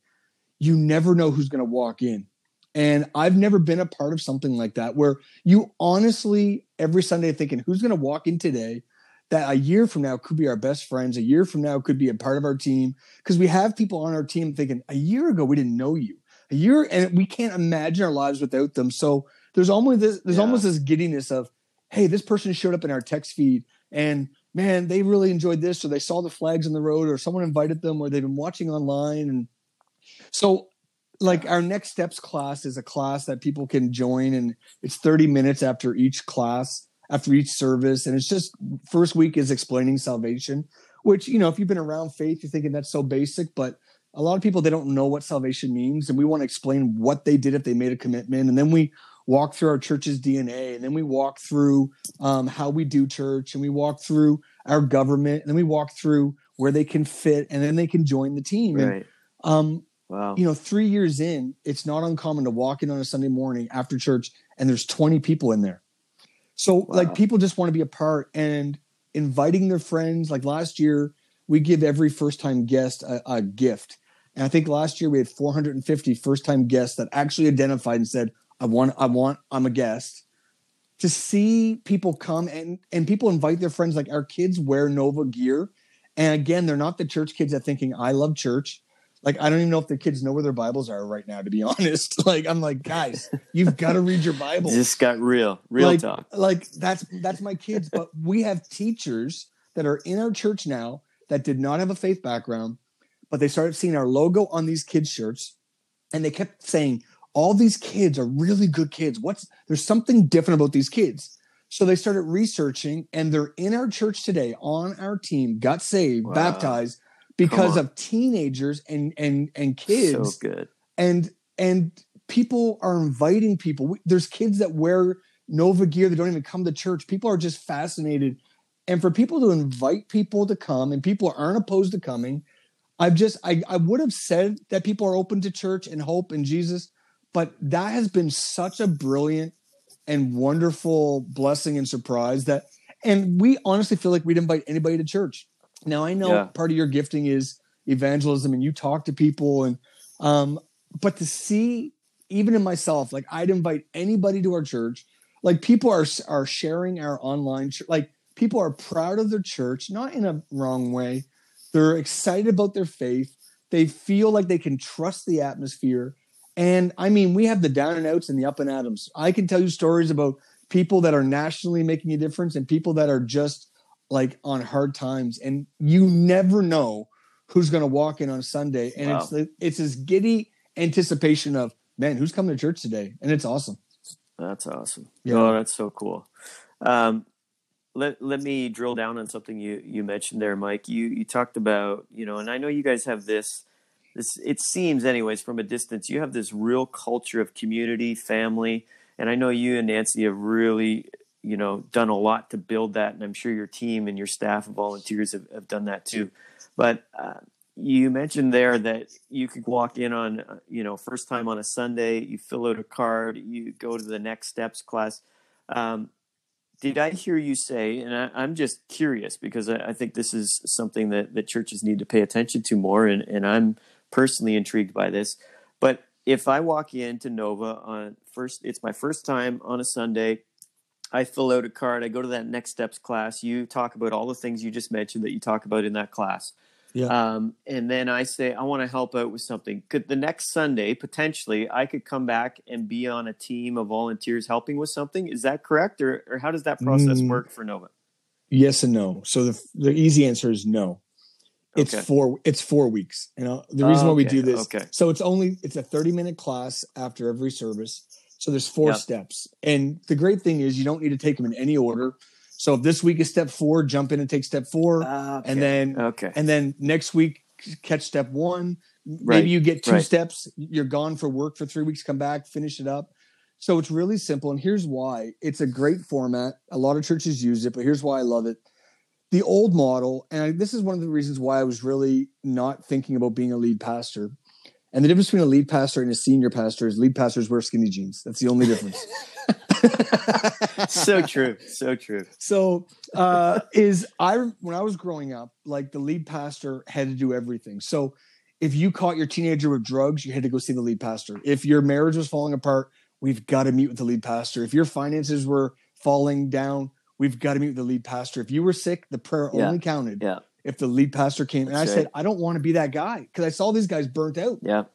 you never know who's going to walk in. And I've never been a part of something like that, where you honestly, every Sunday thinking, who's going to walk in today that a year from now could be our best friends, a year from now could be a part of our team. Because we have people on our team thinking, a year ago, we didn't know you. A year, and we can't imagine our lives without them. So there's almost this, there's yeah. almost this giddiness of, hey, this person showed up in our text feed, and man, they really enjoyed this, or they saw the flags on the road, or someone invited them, or they've been watching online. And so like our Next Steps class is a class that people can join, and it's thirty minutes after each class, after each service. And it's just, first week is explaining salvation, which, you know, if you've been around faith, you're thinking that's so basic, but a lot of people, they don't know what salvation means. And we want to explain what they did if they made a commitment. And then we walk through our church's D N A, and then we walk through um, how we do church, and we walk through our government, and then we walk through where they can fit, and then they can join the team. Right. And, um, wow. you know, three years in, it's not uncommon to walk in on a Sunday morning after church, and there's twenty people in there. So wow. like people just want to be a part, and inviting their friends. Like last year, we give every first-time guest a, a gift. And I think last year we had four hundred fifty first-time guests that actually identified and said, I want, I want, I'm a guest. To see people come, and, and people invite their friends. Like our kids wear Nova gear. And again, they're not the church kids that thinking, I love church. Like, I don't even know if the kids know where their Bibles are right now, to be honest. Like, I'm like, guys, you've got to read your Bible. This got real, real like, talk. Like that's, that's my kids, but we have teachers that are in our church now that did not have a faith background, but they started seeing our logo on these kids' shirts, and they kept saying, all these kids are really good kids. What's there's something different about these kids. So they started researching, and they're in our church today, on our team, got saved, wow. baptized because of teenagers and and and kids. So good. And and people are inviting people. There's kids that wear Nova gear that don't even come to church. People are just fascinated. And for people to invite people to come, and people aren't opposed to coming, I've just I, I would have said that people are open to church and hope and Jesus. But that has been such a brilliant and wonderful blessing and surprise that, and we honestly feel like we'd invite anybody to church. Now, I know yeah. part of your gifting is evangelism, and you talk to people, and um, but to see, even in myself, like I'd invite anybody to our church. Like people are are sharing our online, like people are proud of their church, not in a wrong way. They're excited about their faith. They feel like they can trust the atmosphere. And I mean, we have the down and outs and the up and atoms. I can tell you stories about people that are nationally making a difference and people that are just like on hard times. And you never know who's going to walk in on Sunday. And wow. it's it's this giddy anticipation of, man, who's coming to church today? And it's awesome. That's awesome. Yeah. Oh, that's so cool. Um, let let me drill down on something you you mentioned there, Mike. You you talked about, you know, and I know you guys have this. This, it seems anyways, from a distance, you have this real culture of community, family. And I know you and Nancy have really, you know, done a lot to build that. And I'm sure your team and your staff and volunteers have, have done that too. But uh, you mentioned there that you could walk in on, you know, first time on a Sunday, you fill out a card, you go to the Next Steps class. Um, did I hear you say, and I, I'm just curious because I, I think this is something that, that churches need to pay attention to more. And, and I'm personally intrigued by this, but if I walk into Nova on first, it's my first time on a Sunday, I fill out a card, I go to that Next Steps class. You talk about all the things you just mentioned that you talk about in that class. Yeah. Um, and then I say, I want to help out with something. Could the next Sunday, potentially I could come back and be on a team of volunteers helping with something. Is that correct? Or, or how does that process mm, work for Nova? Yes and no. So the, the easy answer is no. It's okay. four, it's four weeks. You know, the reason oh, why we okay. do this. Okay. So it's only, it's a thirty minute class after every service. So there's four yep. steps. And the great thing is you don't need to take them in any order. So if this week is step four, jump in and take step four. Okay. And then, okay. and then next week, catch step one, right. maybe you get two right. steps, you're gone for work for three weeks, come back, finish it up. So it's really simple. And here's why it's a great format. A lot of churches use it, but here's why I love it. The old model, and I, this is one of the reasons why I was really not thinking about being a lead pastor. And the difference between a lead pastor and a senior pastor is lead pastors wear skinny jeans. That's the only difference. So true. So true. So uh, is I when I was growing up, like the lead pastor had to do everything. So if you caught your teenager with drugs, you had to go see the lead pastor. If your marriage was falling apart, we've got to meet with the lead pastor. If your finances were falling down, we've got to meet with the lead pastor. If you were sick, the prayer yeah. only counted yeah. if the lead pastor came. And That's I said, right. I don't want to be that guy because I saw these guys burnt out. Yeah.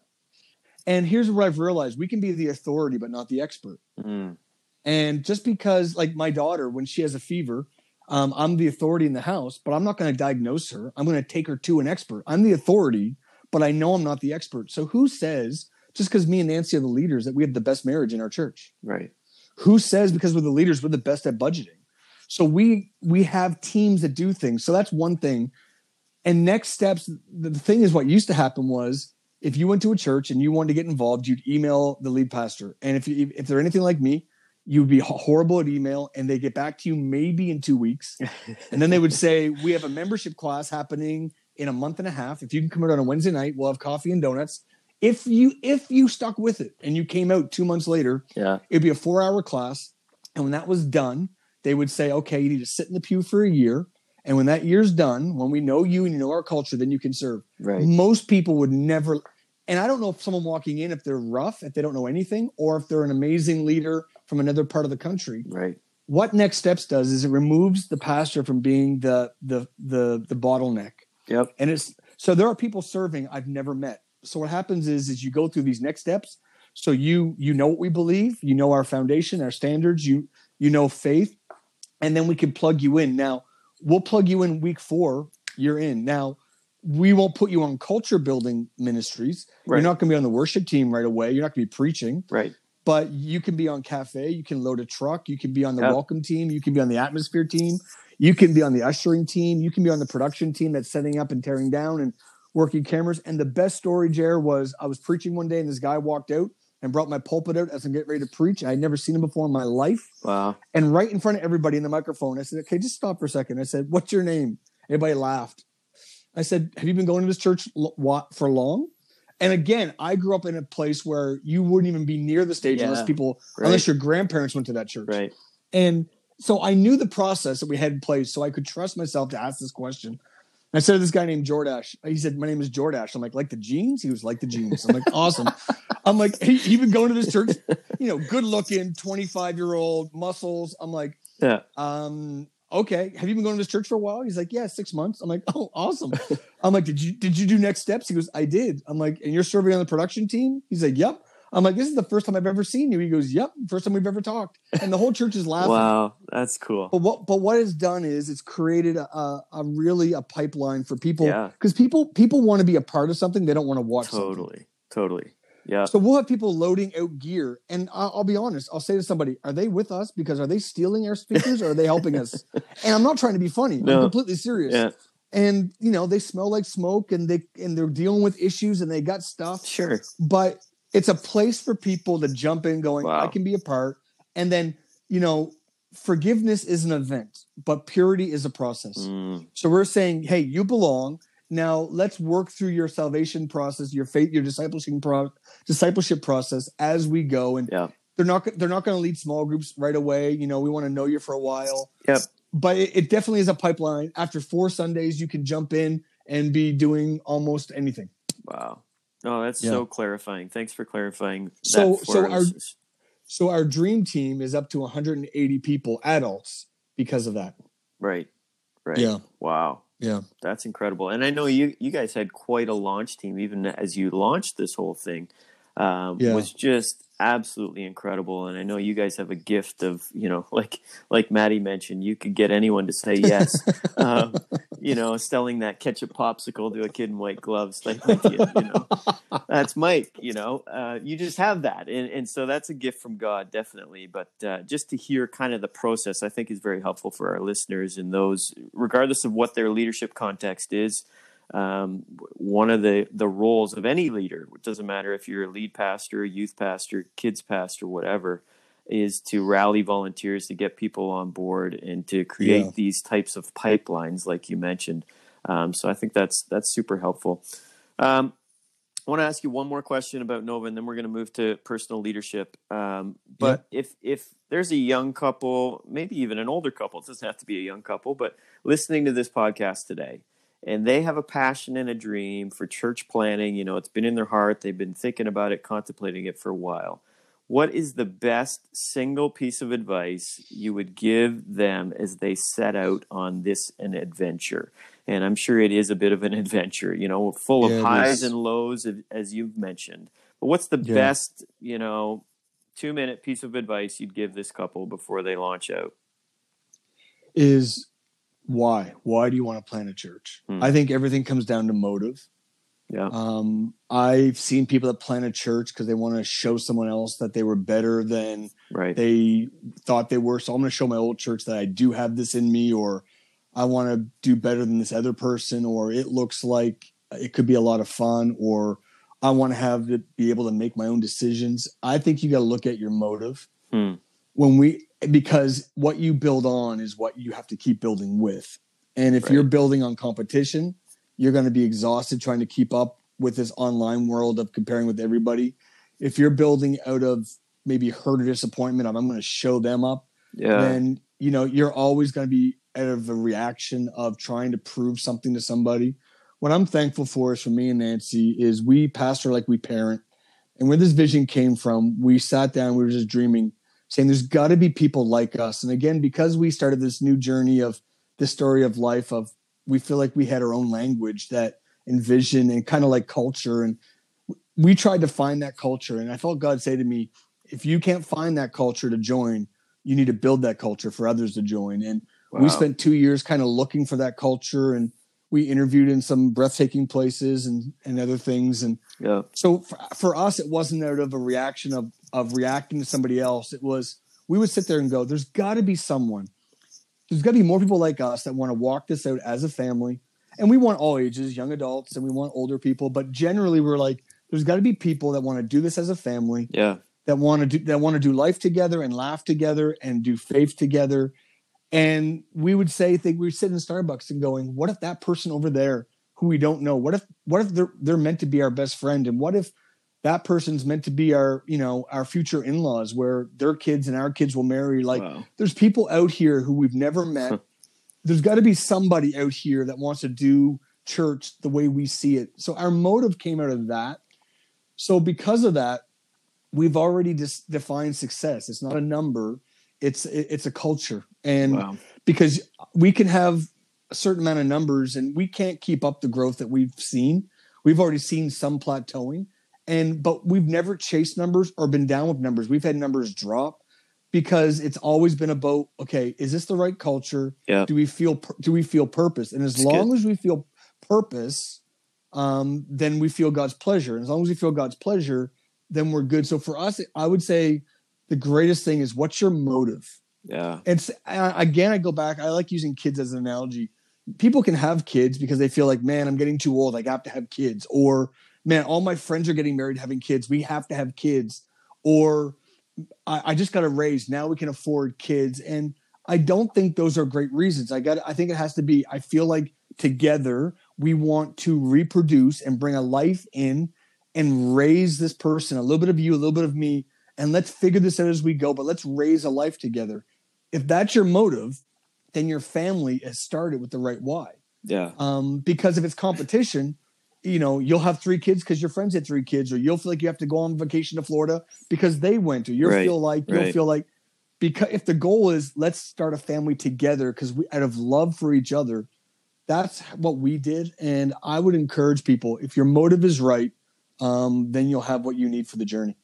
And here's what I've realized. We can be the authority, but not the expert. Mm. And just because like my daughter, when she has a fever, um, I'm the authority in the house, but I'm not going to diagnose her. I'm going to take her to an expert. I'm the authority, but I know I'm not the expert. So who says, just because me and Nancy are the leaders, that we have the best marriage in our church? Right. Who says, because we're the leaders, we're the best at budgeting? So we we have teams that do things. So that's one thing. And Next Steps, the thing is what used to happen was if you went to a church and you wanted to get involved, you'd email the lead pastor. And if you, if they're anything like me, you'd be horrible at email and they get back to you maybe in two weeks. And then they would say, we have a membership class happening in a month and a half. If you can come out on a Wednesday night, we'll have coffee and donuts. If you if you stuck with it and you came out two months later, yeah. it'd be a four-hour class. And when that was done, they would say, okay, you need to sit in the pew for a year. And when that year's done, when we know you and you know our culture, then you can serve. Right. Most people would never. And I don't know if someone walking in, if they're rough, if they don't know anything, or if they're an amazing leader from another part of the country. Right. What Next Steps does is it removes the pastor from being the, the, the, the bottleneck. Yep. And it's, so there are people serving I've never met. So what happens is, is you go through these next steps. So you, you know what we believe, you know, our foundation, our standards, you, you know, faith. And then we can plug you in. Now, we'll plug you in week four you're in. Now, we won't put you on culture building ministries. Right. You're not going to be on the worship team right away. You're not going to be preaching. Right. But you can be on cafe. You can load a truck. You can be on the yep. welcome team. You can be on the atmosphere team. You can be on the ushering team. You can be on the production team that's setting up and tearing down and working cameras. And the best story, Jer, was I was preaching one day and this guy walked out and brought my pulpit out as I'm getting ready to preach. I had never seen him before in my life. Wow. And right in front of everybody in the microphone, I said, okay, just stop for a second. I said, what's your name? Everybody laughed. I said, have you been going to this church for long? And again, I grew up in a place where you wouldn't even be near the stage yeah, unless people, right. unless your grandparents went to that church. Right. And so I knew the process that we had in place, so I could trust myself to ask this question. And I said to this guy named Jordash, he said, my name is Jordash. I'm like, like the jeans? He was like the jeans. I'm like, awesome. I'm like, hey, you've been going to this church, you know, good looking twenty-five year old muscles. I'm like, yeah. Um, okay, have you been going to this church for a while? He's like, yeah, six months. I'm like, oh, awesome. I'm like, did you did you do next steps? He goes, I did. I'm like, and you're serving on the production team? He's like, yep. I'm like, this is the first time I've ever seen you. He goes, yep, first time we've ever talked. And the whole church is laughing. Wow, that's cool. But what but what it's done is it's created a, a really a pipeline for people. Because yeah. people people want to be a part of something. They don't want to watch Totally, something. totally. Yeah. So we'll have people loading out gear, and I'll, I'll be honest. I'll say to somebody, "Are they with us? Because are they stealing our speakers, or are they helping us?" And I'm not trying to be funny. No. I'm completely serious. Yeah. And you know, they smell like smoke, and they and they're dealing with issues, and they got stuff. Sure. But it's a place for people to jump in, going, wow. "I can be a part." And then you know, forgiveness is an event, but purity is a process. Mm. So we're saying, "Hey, you belong." Now let's work through your salvation process, your faith, your discipleship pro- discipleship process as we go. And yeah. they're not they're not going to lead small groups right away. You know, we want to know you for a while. Yep. But it, it definitely is a pipeline. After four Sundays, you can jump in and be doing almost anything. Wow. Oh, that's yeah. so clarifying. Thanks for clarifying. So that so our so our dream team is up to one hundred eighty people, adults, because of that. Right. Right. Yeah. Wow. Yeah, that's incredible. And I know you, you guys had quite a launch team, even as you launched this whole thing, um, yeah. was just absolutely incredible. And I know you guys have a gift of, you know, like, like Maddie mentioned, you could get anyone to say yes, um, you know, selling that ketchup popsicle to a kid in white gloves. Like, like you, you know, that's Mike, you know, uh, you just have that. And, and so that's a gift from God, definitely. But uh, just to hear kind of the process, I think is very helpful for our listeners and those, regardless of what their leadership context is. Um, one of the, the roles of any leader, it doesn't matter if you're a lead pastor, youth pastor, kids pastor, whatever, is to rally volunteers to get people on board and to create yeah. these types of pipelines, like you mentioned. Um, so I think that's, that's super helpful. Um, I want to ask you one more question about Nova, and then we're going to move to personal leadership. Um, but yeah. if, if there's a young couple, maybe even an older couple, it doesn't have to be a young couple, but listening to this podcast today, and they have a passion and a dream for church planning. You know, it's been in their heart. They've been thinking about it, contemplating it for a while. What is the best single piece of advice you would give them as they set out on this an adventure? And I'm sure it is a bit of an adventure, you know, full of yeah, highs and lows, as you've mentioned. But what's the yeah. best, you know, two-minute piece of advice you'd give this couple before they launch out? Is... Why? Why do you want to plant a church? Hmm. I think everything comes down to motive. Yeah. Um, I've seen people that plant a church because they want to show someone else that they were better than right. they thought they were. So I'm going to show my old church that I do have this in me, or I want to do better than this other person, or it looks like it could be a lot of fun, or I want to have it be able to make my own decisions. I think you got to look at your motive. Hmm. When we, because what you build on is what you have to keep building with. And if right. you're building on competition, you're going to be exhausted trying to keep up with this online world of comparing with everybody. If you're building out of maybe hurt or disappointment of, I'm going to show them up. Yeah. Then, you know, you're always going to be out of the reaction of trying to prove something to somebody. What I'm thankful for is for me and Nancy is we pastor like we parent. And where this vision came from, we sat down, we were just dreaming, saying there's got to be people like us. And again, because we started this new journey of this story of life of, we feel like we had our own language that envisioned and kind of like culture. And we tried to find that culture. And I felt God say to me, if you can't find that culture to join, you need to build that culture for others to join. And wow. we spent two years kind of looking for that culture. And we interviewed in some breathtaking places and, and other things. And yeah. so for, for us, it wasn't out of a reaction of, of reacting to somebody else. It was, we would sit there and go, there's got to be someone. There's got to be more people like us that want to walk this out as a family. And we want all ages, young adults, and we want older people. But generally, we're like, there's got to be people that want to do this as a family. Yeah. That want to do, that want to do life together and laugh together and do faith together. And we would say, think we were sitting in Starbucks and going, what if that person over there who we don't know, what if, what if they're, they're meant to be our best friend? And what if that person's meant to be our, you know, our future in-laws where their kids and our kids will marry? Like wow. There's people out here who we've never met. There's got to be somebody out here that wants to do church the way we see it. So our motive came out of that. So because of that, we've already dis- defined success. It's not a number. It's it's a culture. And wow. because we can have a certain amount of numbers and we can't keep up the growth that we've seen. We've already seen some plateauing, and but we've never chased numbers or been down with numbers. We've had numbers drop because it's always been about, okay, is this the right culture? Yeah. Do we feel do we feel purpose? And as That's long good. as we feel purpose, um, then we feel God's pleasure. And as long as we feel God's pleasure, then we're good. So for us, I would say the greatest thing is, what's your motive? Yeah. It's again, I go back. I like using kids as an analogy. People can have kids because they feel like, man, I'm getting too old. I got to have kids. Or, man, all my friends are getting married, having kids. We have to have kids. Or I, I just got a raise. Now we can afford kids. And I don't think those are great reasons. I got, I think it has to be, I feel like together we want to reproduce and bring a life in and raise this person, a little bit of you, a little bit of me. And let's figure this out as we go, but let's raise a life together. If that's your motive, then your family has started with the right why. Yeah. Um, because if it's competition, you know, you'll have three kids because your friends had three kids, or you'll feel like you have to go on vacation to Florida because they went, or you'll right. feel like, you'll right. feel like, because if the goal is let's start a family together because we out of love for each other, that's what we did. And I would encourage people, if your motive is right, um, then you'll have what you need for the journey.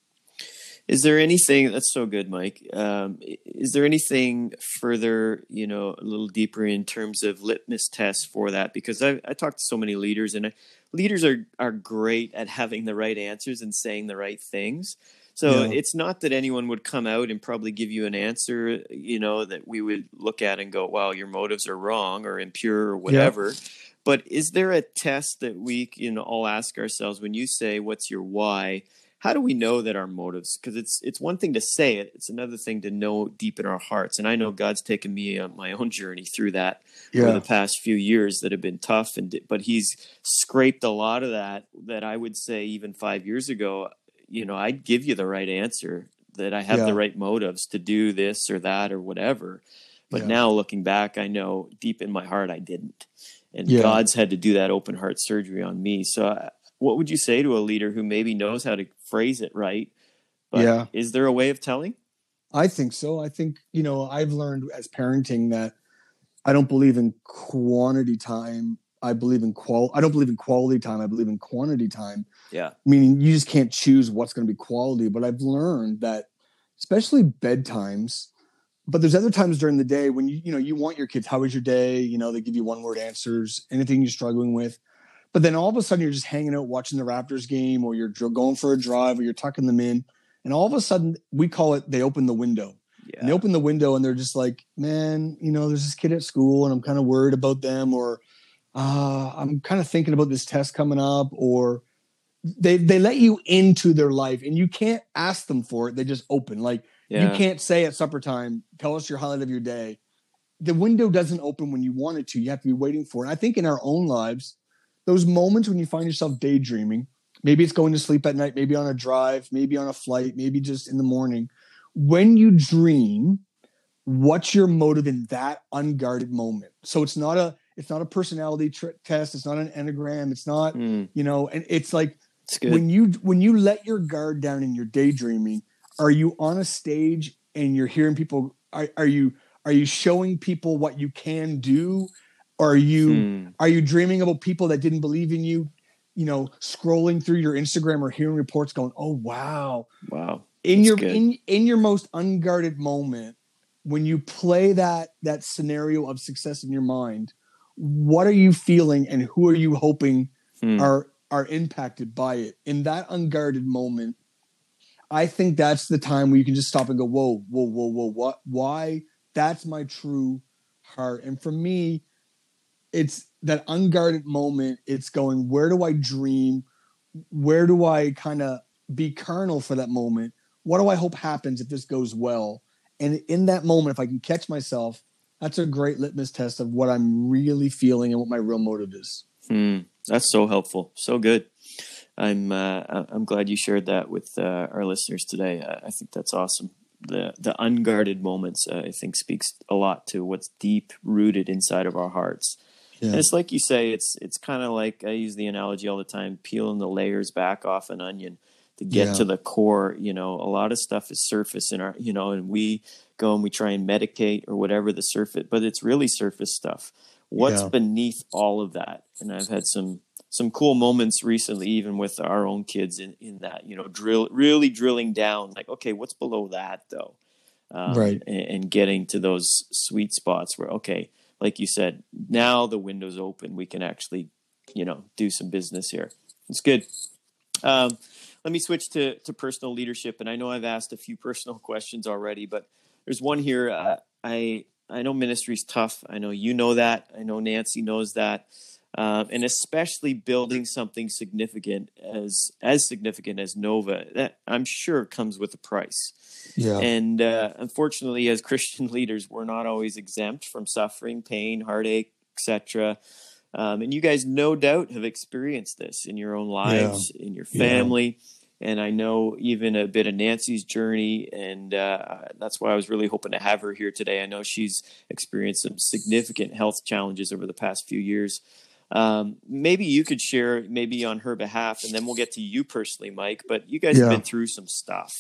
Is there anything – that's so good, Mike. Um, is there anything further, you know, a little deeper in terms of litmus tests for that? Because I, I talk to so many leaders, and I, leaders are, are great at having the right answers and saying the right things. So yeah. It's not that anyone would come out and probably give you an answer, you know, that we would look at and go, wow, your motives are wrong or impure or whatever. Yeah. But is there a test that we can all ask ourselves when you say, what's your why? How do we know that our motives? Because it's it's one thing to say it. It's another thing to know deep in our hearts. And I know God's taken me on my own journey through that yeah. over the past few years that have been tough. And But he's scraped a lot of that, that I would say even five years ago, you know, I'd give you the right answer, that I have yeah. the right motives to do this or that or whatever. But yeah. now looking back, I know deep in my heart I didn't. And yeah. God's had to do that open heart surgery on me. So I, what would you say to a leader who maybe knows how to phrase it right? But yeah. is there a way of telling? I think so. I think, you know, I've learned as parenting that I don't believe in quantity time. I believe in qual. I don't believe in quality time. I believe in quantity time. Yeah. Meaning you just can't choose what's going to be quality. But I've learned that, especially bedtimes, but there's other times during the day when you, you know, you want your kids, how was your day? You know, they give you one word answers, anything you're struggling with. But then all of a sudden you're just hanging out watching the Raptors game, or you're going for a drive, or you're tucking them in. And all of a sudden, we call it, they open the window. Yeah. And they open the window and they're just like, man, you know, there's this kid at school and I'm kind of worried about them, or uh, I'm kind of thinking about this test coming up, or they they let you into their life and you can't ask them for it. They just open. Like yeah. you can't say at supper time, tell us your highlight of your day. The window doesn't open when you want it to. You have to be waiting for it. I think in our own lives, those moments when you find yourself daydreaming, maybe it's going to sleep at night, maybe on a drive, maybe on a flight, maybe just in the morning. When you dream, what's your motive in that unguarded moment? So it's not a it's not a personality tri- test. It's not an Enneagram. It's not, mm. you know, and it's like it's when you when you let your guard down and you're daydreaming, are you on a stage and you're hearing people? Are, are you are you showing people what you can do? Are you hmm. are you dreaming about people that didn't believe in you, you know, scrolling through your Instagram or hearing reports going, oh, wow. Wow. In That's your good. in in your most unguarded moment, when you play that that scenario of success in your mind, what are you feeling and who are you hoping hmm. are are impacted by it? In that unguarded moment, I think that's the time where you can just stop and go, whoa, whoa, whoa, whoa, what? Why? That's my true heart. And for me, it's that unguarded moment. It's going, where do I dream? Where do I kind of be carnal for that moment? What do I hope happens if this goes well? And in that moment, if I can catch myself, that's a great litmus test of what I'm really feeling and what my real motive is. Hmm. That's so helpful. So good. I'm uh, I'm glad you shared that with uh, our listeners today. I think that's awesome. The the unguarded moments, uh, I think, speaks a lot to what's deep rooted inside of our hearts. Yeah. And it's like you say, it's it's kind of like, I use the analogy all the time, peeling the layers back off an onion to get yeah. to the core. You know, a lot of stuff is surface in our, you know, and we go and we try and medicate or whatever the surface, but it's really surface stuff. What's yeah. beneath all of that? And I've had some some cool moments recently, even with our own kids in, in that, you know, drill, really drilling down, like, okay, what's below that though? Um, right. And, and getting to those sweet spots where, okay, like you said, now the window's open. We can actually, you know, do some business here. It's good. Um, let me switch to, to personal leadership. And I know I've asked a few personal questions already, but there's one here. Uh, I, I know ministry's tough. I know you know that. I know Nancy knows that. Um, and especially building something significant as as significant as Nova, that I'm sure comes with a price. Yeah. And uh, unfortunately, as Christian leaders, we're not always exempt from suffering, pain, heartache, et cetera. Um, and you guys, no doubt, have experienced this in your own lives, yeah. in your family, yeah. and I know even a bit of Nancy's journey. And uh, that's why I was really hoping to have her here today. I know she's experienced some significant health challenges over the past few years. Um, maybe you could share maybe on her behalf, and then we'll get to you personally, Mike, but you guys yeah. have been through some stuff.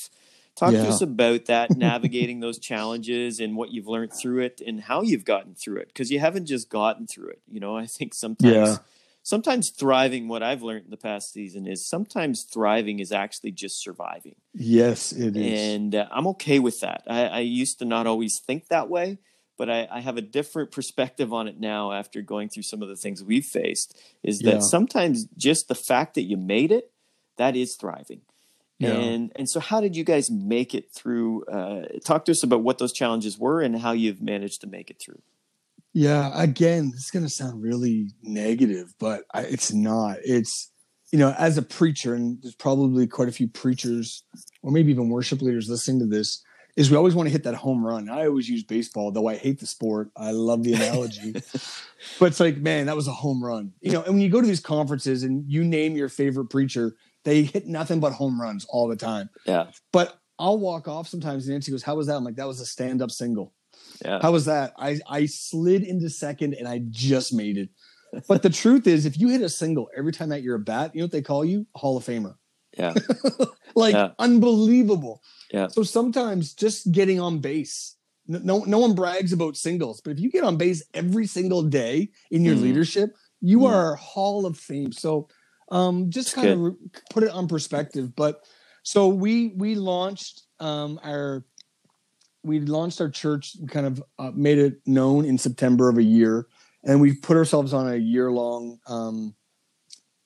Talk yeah. to us about that, navigating those challenges and what you've learned through it and how you've gotten through it. Cause you haven't just gotten through it. You know, I think sometimes, yeah. sometimes thriving, what I've learned in the past season is sometimes thriving is actually just surviving. Yes, it is. And uh, I'm okay with that. I, I used to not always think that way. But I, I have a different perspective on it now after going through some of the things we've faced, is that yeah. sometimes just the fact that you made it, that is thriving. Yeah. And and so how did you guys make it through? Uh, talk to us about what those challenges were and how you've managed to make it through. Yeah, again, this is going to sound really negative, but I, it's not. It's, you know, as a preacher, and there's probably quite a few preachers or maybe even worship leaders listening to this, is we always want to hit that home run. I always use baseball, though I hate the sport. I love the analogy. But it's like, man, that was a home run. You know, and when you go to these conferences and you name your favorite preacher, they hit nothing but home runs all the time. Yeah. But I'll walk off sometimes and Nancy goes, how was that? I'm like, that was a stand-up single. Yeah. How was that? I, I slid into second and I just made it. But the truth is, if you hit a single every time that you're a bat, you know what they call you? Hall of Famer. Yeah. Like yeah. unbelievable. Yeah. So sometimes just getting on base, no, no one brags about singles, but if you get on base every single day in your mm. leadership, you mm. are Hall of Fame. So um, just kind of re- put it on perspective. But so we, we launched um, our, we launched our church, kind of uh, made it known in September of a year. And we put ourselves on a year long um,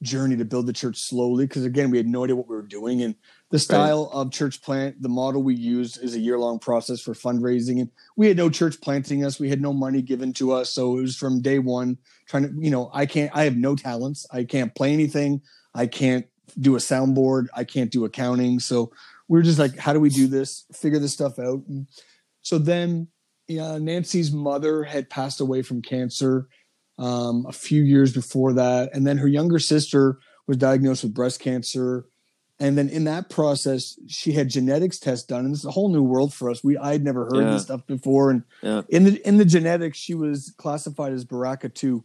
journey to build the church slowly. Cause again, we had no idea what we were doing. And the style right. of church plant, the model we used is a year-long process for fundraising. And we had no church planting us. We had no money given to us. So it was from day one trying to, you know, I can't, I have no talents. I can't play anything. I can't do a soundboard. I can't do accounting. So we were just like, how do we do this? Figure this stuff out. And so then yeah, Nancy's mother had passed away from cancer um, a few years before that. And then her younger sister was diagnosed with breast cancer. And then in that process, she had genetics tests done. And this is a whole new world for us. We I had never heard yeah. this stuff before. And yeah. in the in the genetics, she was classified as B R C A two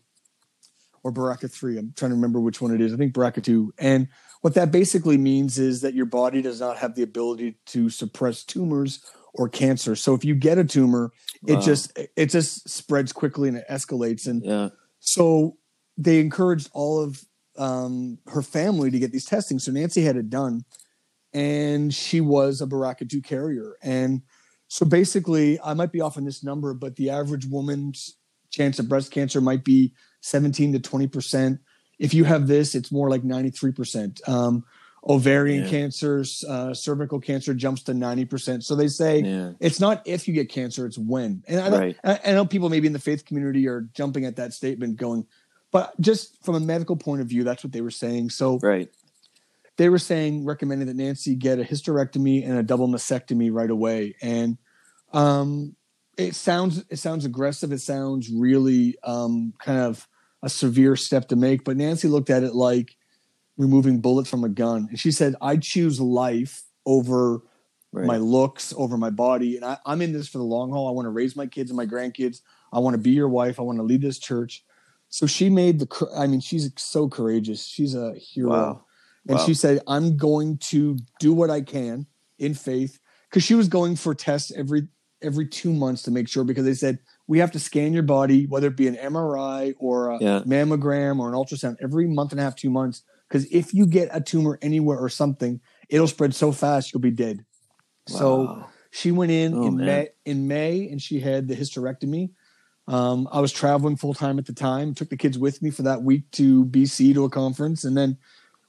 or B R C A three. I'm trying to remember which one it is. I think B R C A two. And what that basically means is that your body does not have the ability to suppress tumors or cancer. So if you get a tumor, wow. it just it just spreads quickly and it escalates. And yeah. so they encouraged all of um, her family to get these testing. So Nancy had it done and she was a B R C A two carrier. And so basically I might be off on this number, but the average woman's chance of breast cancer might be seventeen to twenty percent. If you have this, it's more like ninety-three percent. Um, ovarian yeah. cancer, uh, cervical cancer jumps to ninety percent. So they say yeah. it's not if you get cancer, it's when. And I, right. I, I know people maybe in the faith community are jumping at that statement going, but just from a medical point of view, that's what they were saying. So right. they were saying, recommending that Nancy get a hysterectomy and a double mastectomy right away. And um, it sounds, it sounds aggressive. It sounds really um, kind of a severe step to make, but Nancy looked at it like removing bullets from a gun. And she said, I choose life over right. my looks, over my body. And I, I'm in this for the long haul. I want to raise my kids and my grandkids. I want to be your wife. I want to lead this church. So she made the, I mean, she's so courageous. She's a hero. Wow. And wow. she said, I'm going to do what I can in faith. Cause she was going for tests every, every two months to make sure, because they said, we have to scan your body, whether it be an M R I or a yeah. mammogram or an ultrasound every month and a half, two months. Cause if you get a tumor anywhere or something, it'll spread so fast, you'll be dead. Wow. So she went in oh, in, May, in May and she had the hysterectomy. Um, I was traveling full time at the time, took the kids with me for that week to B C to a conference. And then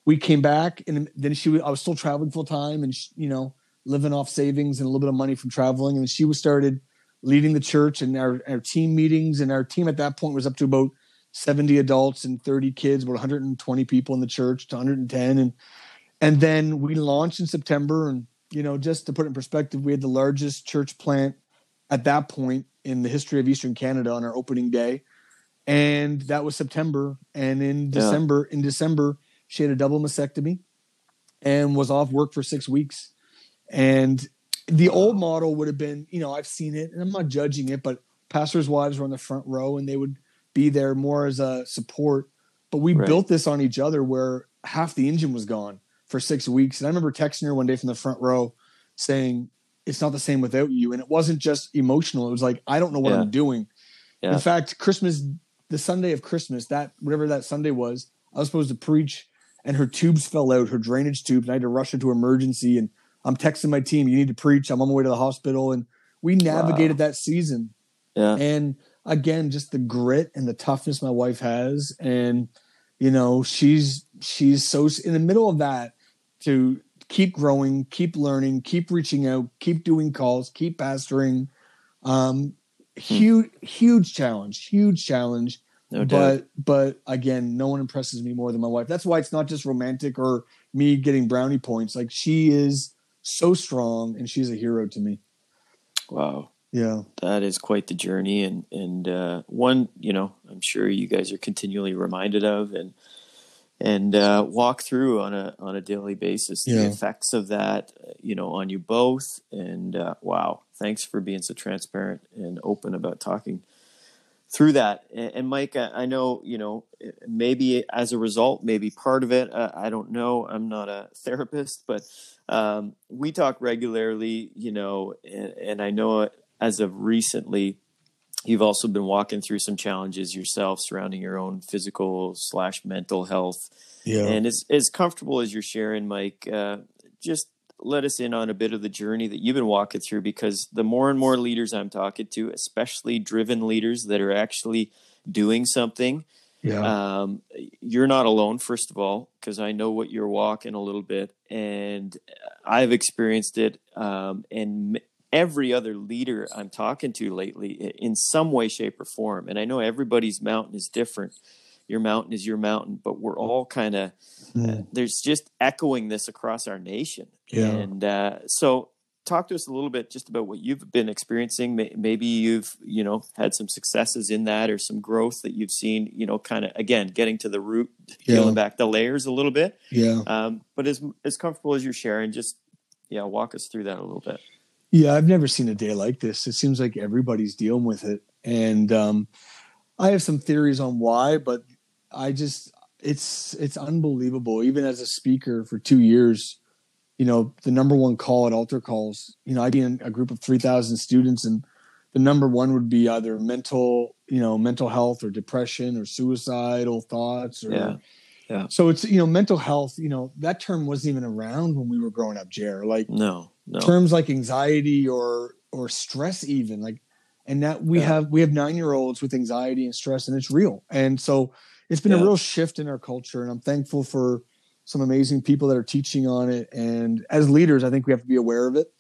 we came back, and then she, I was still traveling full time and, she, you know, living off savings and a little bit of money from traveling. And she was started leading the church and our, our team meetings. And our team at that point was up to about seventy adults and thirty kids, about one hundred twenty people in the church to one hundred ten. And, and then we launched in September. And, you know, just to put it in perspective, we had the largest church plant at that point in the history of Eastern Canada on our opening day. And that was September. And in December, yeah. in December, she had a double mastectomy and was off work for six weeks. And the old model would have been, you know, I've seen it and I'm not judging it, but pastors' wives were on the front row and they would be there more as a support. But we right. built this on each other where half the engine was gone for six weeks. And I remember texting her one day from the front row saying, it's not the same without you. And it wasn't just emotional. It was like, I don't know what yeah. I'm doing. Yeah. In fact, Christmas, the Sunday of Christmas, that whatever that Sunday was, I was supposed to preach and her tubes fell out, her drainage tubes. And I had to rush into emergency, and I'm texting my team, you need to preach. I'm on my way to the hospital. And we navigated wow. that season. Yeah. And again, just the grit and the toughness my wife has. And, you know, she's, she's so in the middle of that to keep growing, keep learning, keep reaching out, keep doing calls, keep pastoring. Um, huge, huge challenge, huge challenge. No doubt. But, but again, no one impresses me more than my wife. That's why it's not just romantic or me getting brownie points. Like, she is so strong and she's a hero to me. Wow. Yeah. That is quite the journey. And, and, uh, one, you know, I'm sure you guys are continually reminded of, and, and, uh, walk through on a, on a daily basis, yeah. the effects of that, you know, on you both. And, uh, wow. Thanks for being so transparent and open about talking through that. And, and Mike, I, I know, you know, maybe as a result, maybe part of it, uh, I don't know, I'm not a therapist, but, um, we talk regularly, you know, and, and I know it, as of recently, you've also been walking through some challenges yourself surrounding your own physical slash mental health. Yeah. And as, as comfortable as you're sharing, Mike, uh, just let us in on a bit of the journey that you've been walking through, because the more and more leaders I'm talking to, especially driven leaders that are actually doing something, yeah. um, you're not alone, first of all, because I know what you're walking a little bit, and I've experienced it, um, and every other leader I'm talking to lately in some way, shape, or form. And I know everybody's mountain is different. Your mountain is your mountain, but we're all kind of, mm. uh, there's just echoing this across our nation. Yeah. And uh, so talk to us a little bit just about what you've been experiencing. Maybe you've, you know, had some successes in that, or some growth that you've seen, you know, kind of, again, getting to the root, yeah. peeling back the layers a little bit. Yeah. Um, but as, as comfortable as you're sharing, just, yeah, walk us through that a little bit. Yeah, I've never seen a day like this. It seems like everybody's dealing with it. And um, I have some theories on why, but I just, it's it's unbelievable. Even as a speaker for two years, you know, the number one call at altar calls, you know, I'd be in a group of three thousand students, and the number one would be either mental, you know, mental health or depression or suicidal thoughts. Or, yeah. yeah. So it's, you know, mental health, you know, that term wasn't even around when we were growing up, Jer. Like, no. No. Terms like anxiety or or stress, even like and that we yeah. have we have nine-year-olds with anxiety and stress, and it's real. And so it's been yeah. a real shift in our culture, and I'm thankful for some amazing people that are teaching on it. And as leaders, I think we have to be aware of it.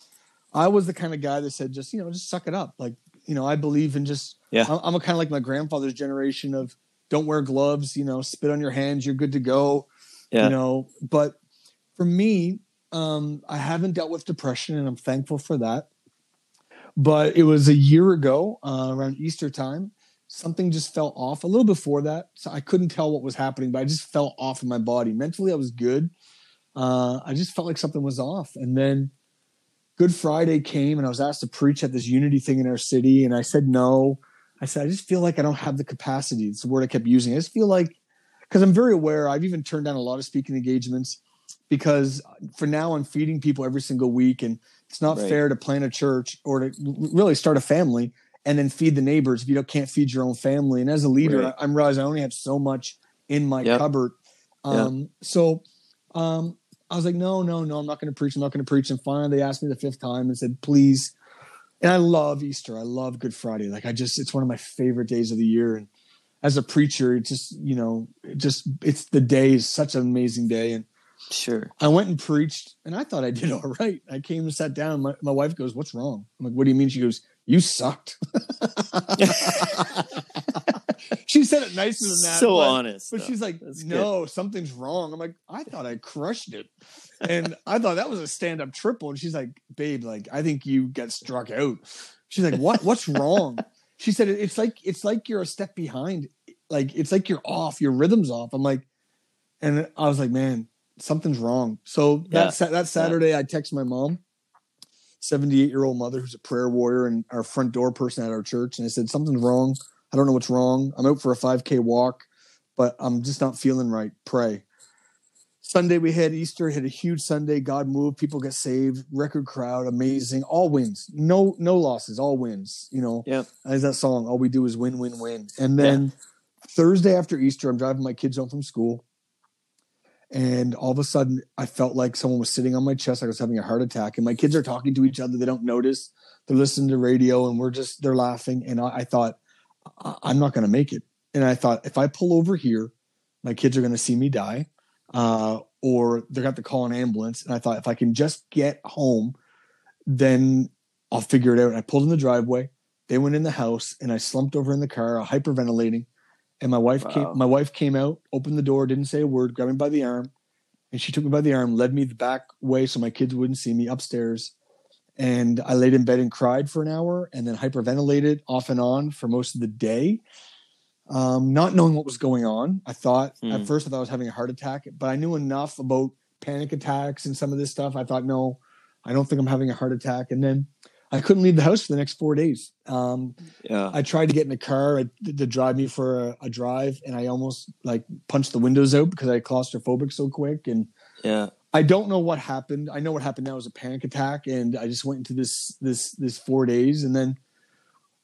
I was the kind of guy that said, just, you know, just suck it up. Like, you know, I believe in just, yeah. I'm a kind of like my grandfather's generation of don't wear gloves, you know, spit on your hands, you're good to go, yeah. you know. But for me, um, I haven't dealt with depression, and I'm thankful for that. But it was a year ago, uh, around Easter time, something just fell off a little before that. So I couldn't tell what was happening, but I just fell off in my body. Mentally, I was good. Uh, I just felt like something was off. And then Good Friday came, and I was asked to preach at this unity thing in our city. And I said, no, I said, I just feel like I don't have the capacity. It's the word I kept using. I just feel like, because I'm very aware, I've even turned down a lot of speaking engagements because for now I'm feeding people every single week. And it's not right. fair to plant a church or to really start a family and then feed the neighbors if you don't, can't feed your own family. And as a leader, right. I'm realizing I only have so much in my yep. cupboard. Um, yep. So, um, I was like, no, no, no, I'm not going to preach. I'm not going to preach. And finally they asked me the fifth time and said, please. And I love Easter. I love Good Friday. Like I just, it's one of my favorite days of the year. And as a preacher, it just, you know, it just, it's the day is such an amazing day. And sure, I went and preached and I thought I did all right. I came and sat down. My, my wife goes, what's wrong? I'm like, what do you mean? She goes, you sucked. She said it nicer than that. So but, honest. But though. She's like, that's no, good. Something's wrong. I'm like, I thought I crushed it. And I thought that was a stand-up triple. And she's like, babe, like, I think you got struck out. She's like, what? What's wrong? She said, it's like, it's like you're a step behind. Like, it's like you're off. Your rhythm's off. I'm like, and I was like, man, something's wrong. So yeah. that, that Saturday, yeah. I text my mom, seventy-eight-year-old mother who's a prayer warrior and our front door person at our church. And I said, something's wrong. I don't know what's wrong. I'm out for a five K walk, but I'm just not feeling right. Pray. Sunday we had Easter, had a huge Sunday. God moved, people got saved, record crowd, amazing, all wins, no no losses, all wins. You know, yeah. As that song, all we do is win, win, win. And then yeah. Thursday after Easter, I'm driving my kids home from school, and all of a sudden I felt like someone was sitting on my chest. Like I was having a heart attack, and my kids are talking to each other. They don't notice. They're listening to radio, and we're just they're laughing. And I, I thought, I'm not going to make it. And I thought, if I pull over here, my kids are going to see me die, uh, or they're going to have to call an ambulance. And I thought, if I can just get home, then I'll figure it out. And I pulled in the driveway. They went in the house, and I slumped over in the car, hyperventilating. And my wife, wow. came, my wife came out, opened the door, didn't say a word, grabbed me by the arm. And she took me by the arm, led me the back way so my kids wouldn't see me upstairs. And I laid in bed and cried for an hour and then hyperventilated off and on for most of the day, um, not knowing what was going on. I thought mm. at first I thought I was having a heart attack, but I knew enough about panic attacks and some of this stuff. I thought, no, I don't think I'm having a heart attack. And then I couldn't leave the house for the next four days. Um, yeah. I tried to get in the car I, to drive me for a, a drive, and I almost like punched the windows out because I was claustrophobic so quick. And yeah. I don't know what happened. I know what happened now was a panic attack, and I just went into this this this four days, and then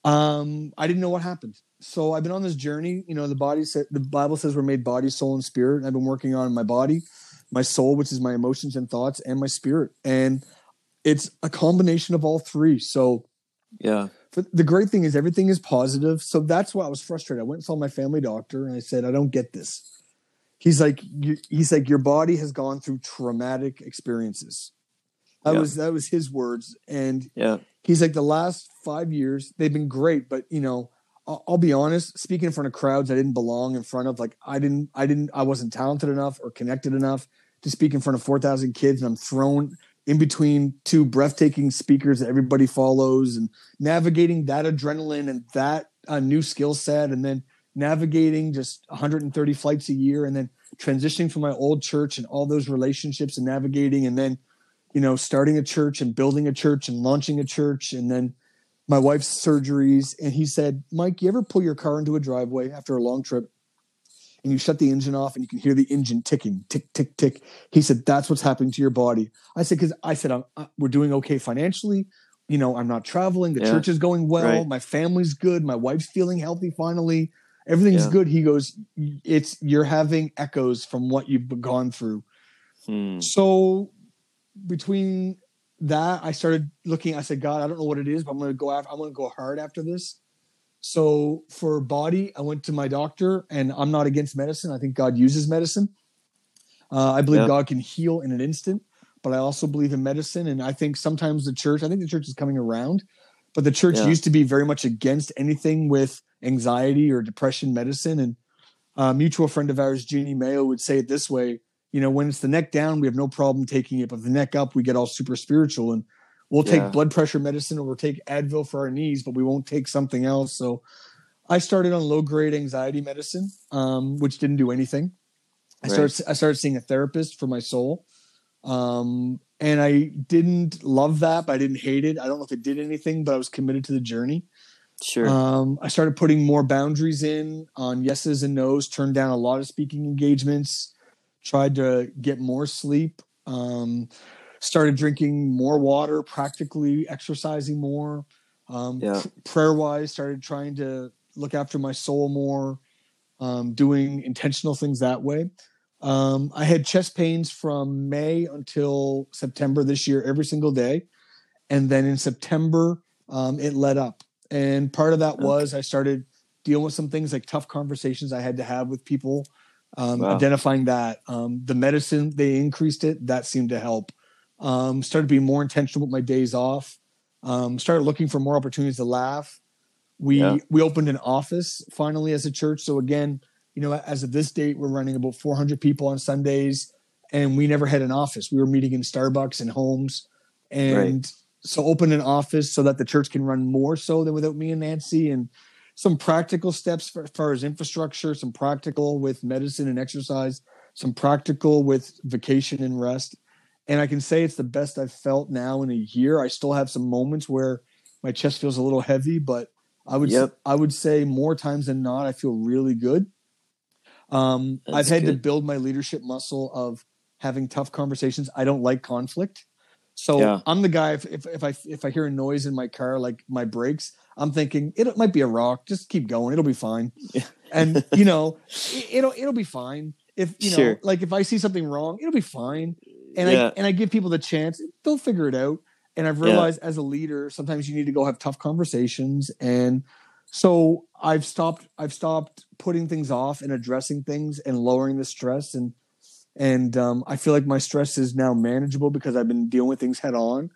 um, I didn't know what happened. So I've been on this journey. You know, the body said the Bible says we're made body, soul, and spirit. I've been working on my body, my soul, which is my emotions and thoughts, and my spirit, and it's a combination of all three. So yeah, the great thing is everything is positive. So that's why I was frustrated. I went and saw my family doctor, and I said, I don't get this. He's like, he's like, your body has gone through traumatic experiences. That yeah. was, that was his words. And yeah. he's like, the last five years, they've been great, but you know, I'll, I'll be honest, speaking in front of crowds I didn't belong in front of, like, I didn't, I didn't, I wasn't talented enough or connected enough to speak in front of four thousand kids. And I'm thrown in between two breathtaking speakers that everybody follows, and navigating that adrenaline and that uh, new skill set. And then navigating just one hundred thirty flights a year, and then transitioning from my old church and all those relationships and navigating, and then, you know, starting a church and building a church and launching a church, and then my wife's surgeries. And he said, Mike, you ever pull your car into a driveway after a long trip and you shut the engine off and you can hear the engine ticking, tick, tick, tick? He said, that's what's happening to your body. I said, because I said, I'm, I, we're doing okay financially. You know, I'm not traveling. The yeah. church is going well. Right. My family's good. My wife's feeling healthy finally. Everything's yeah. good. He goes, it's, you're having echoes from what you've gone through. Hmm. So between that I started looking, I said, God, I don't know what it is, but I'm going to go after, I'm going to go hard after this. So for body, I went to my doctor, and I'm not against medicine. I think God uses medicine. Uh, I believe yeah. God can heal in an instant, but I also believe in medicine. And I think sometimes the church, I think the church is coming around, but the church yeah. used to be very much against anything with anxiety or depression medicine. And a mutual friend of ours, Jeannie Mayo, would say it this way, you know, when it's the neck down, we have no problem taking it, but the neck up, we get all super spiritual, and we'll yeah. take blood pressure medicine, or we'll take Advil for our knees, but we won't take something else. So I started on low grade anxiety medicine, um, which didn't do anything. I right. started, I started seeing a therapist for my soul. Um, and I didn't love that, but I didn't hate it. I don't know if it did anything, but I was committed to the journey. Sure. Um, I started putting more boundaries in on yeses and nos, turned down a lot of speaking engagements, tried to get more sleep, um, started drinking more water, practically exercising more, um, yeah. pr- prayer wise, started trying to look after my soul more, um, doing intentional things that way. Um, I had chest pains from May until September this year, every single day. And then in September, um, it let up. And part of that okay. was I started dealing with some things like tough conversations I had to have with people, um, wow. identifying that, um, the medicine, they increased it. That seemed to help. Um, started being more intentional with my days off. Um, started looking for more opportunities to laugh. We, yeah. we opened an office finally as a church. So again, you know, as of this date, we're running about four hundred people on Sundays, and we never had an office. We were meeting in Starbucks and homes. And right. so open an office so that the church can run more so than without me and Nancy, and some practical steps for, as far as infrastructure, some practical with medicine and exercise, some practical with vacation and rest. And I can say it's the best I've felt now in a year. I still have some moments where my chest feels a little heavy, but I would yep. I would say more times than not, I feel really good. Um, I've had good. to build my leadership muscle of having tough conversations. I don't like conflict. So yeah. I'm the guy, if, if, if I if I hear a noise in my car, like my brakes, I'm thinking it might be a rock. Just keep going. It'll be fine. Yeah. And, you know, it, it'll it'll be fine. If, you know, sure. like if I see something wrong, it'll be fine. And yeah. I and I give people the chance. They'll figure it out. And I've realized yeah. as a leader, sometimes you need to go have tough conversations. And so I've stopped I've stopped putting things off and addressing things and lowering the stress. And And um, I feel like my stress is now manageable because I've been dealing with things head on.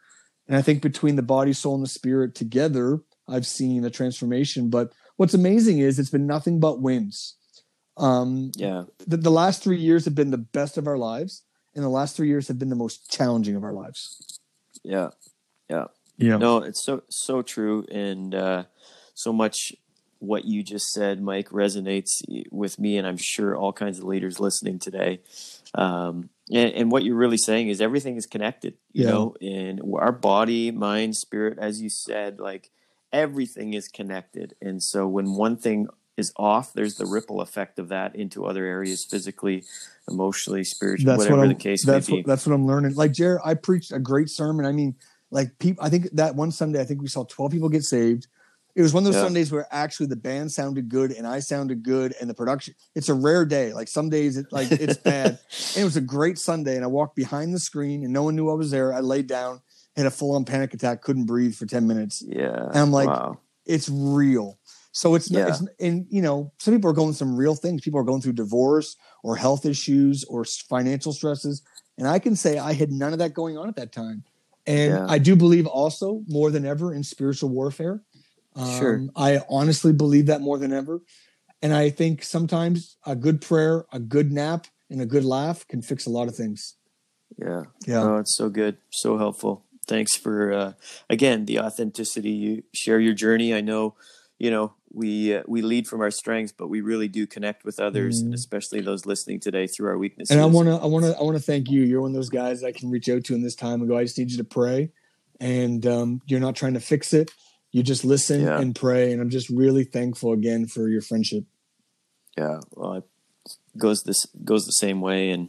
And I think between the body, soul, and the spirit together, I've seen a transformation. But what's amazing is it's been nothing but wins. Um, yeah. The, the last three years have been the best of our lives. And the last three years have been the most challenging of our lives. Yeah. Yeah. Yeah. No, it's so, so true. And uh, so much what you just said, Mike, resonates with me, and I'm sure all kinds of leaders listening today. Um, and, and what you're really saying is everything is connected, you yeah. know, and our body, mind, spirit, as you said, like everything is connected. And so when one thing is off, there's the ripple effect of that into other areas, physically, emotionally, spiritually, that's whatever what the case that's may what, be. That's what I'm learning. Like, Jared, I preached a great sermon. I mean, like people, I think that one Sunday, I think we saw twelve people get saved. It was one of those yeah. Sundays where actually the band sounded good and I sounded good and the production, it's a rare day. Like some days it like it's bad. And it was a great Sunday. And I walked behind the screen and no one knew I was there. I laid down, had a full on panic attack, couldn't breathe for ten minutes. Yeah. And I'm like, wow. It's real. So it's, yeah. it's, and you know, some people are going through some real things. People are going through divorce or health issues or financial stresses. And I can say I had none of that going on at that time. And yeah. I do believe also more than ever in spiritual warfare. Um, sure. I honestly believe that more than ever. And I think sometimes a good prayer, a good nap, and a good laugh can fix a lot of things. Yeah. Yeah. Oh, it's so good. So helpful. Thanks for, uh, again, the authenticity. You share your journey. I know, you know, we, uh, we lead from our strengths, but we really do connect with others, mm-hmm. and especially those listening today through our weaknesses. And I want to, I want to, I want to thank you. You're one of those guys that I can reach out to in this time and go, I just need you to pray. And, um, you're not trying to fix it. You just listen yeah. and pray. And I'm just really thankful again for your friendship. Yeah. Well, it goes this goes the same way. And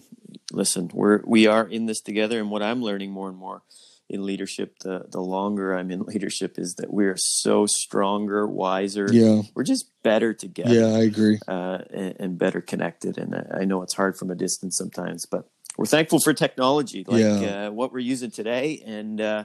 listen, we're, we are in this together. And what I'm learning more and more in leadership, the, the longer I'm in leadership, is that we're so stronger, wiser. Yeah. We're just better together. Yeah, I agree. Uh, and, and better connected. And I know it's hard from a distance sometimes, but we're thankful for technology, like yeah. uh, what we're using today. And uh,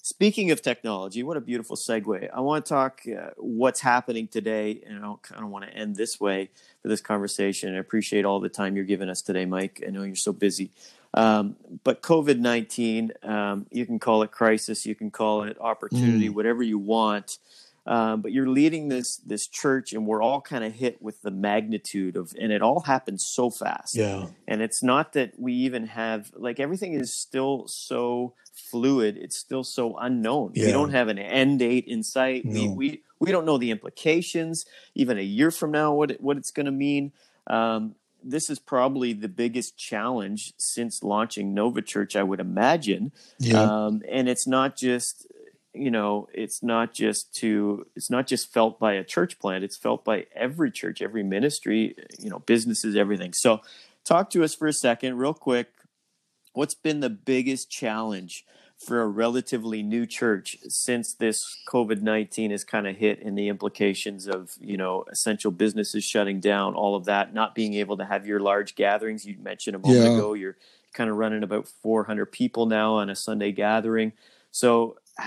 speaking of technology, what a beautiful segue. I want to talk uh, what's happening today, and I kind of want to end this way for this conversation. I appreciate all the time you're giving us today, Mike. I know you're so busy. Um, but COVID nineteen, um, you can call it crisis, you can call it opportunity, mm. whatever you want. Um, but you're leading this this church, and we're all kind of hit with the magnitude of, and it all happens so fast. Yeah. And it's not that we even have, like, everything is still so fluid. It's still so unknown. Yeah. We don't have an end date in sight. No. We, we we don't know the implications, even a year from now, what it, what it's going to mean. Um, this is probably the biggest challenge since launching Nova Church, I would imagine. Yeah. Um, and it's not just... you know, it's not just to, it's not just felt by a church plant. It's felt by every church, every ministry, you know, businesses, everything. So talk to us for a second, real quick. What's been the biggest challenge for a relatively new church since this COVID nineteen has kind of hit, and the implications of, you know, essential businesses shutting down, all of that, not being able to have your large gatherings. You mentioned a moment yeah. ago, you're kind of running about four hundred people now on a Sunday gathering. So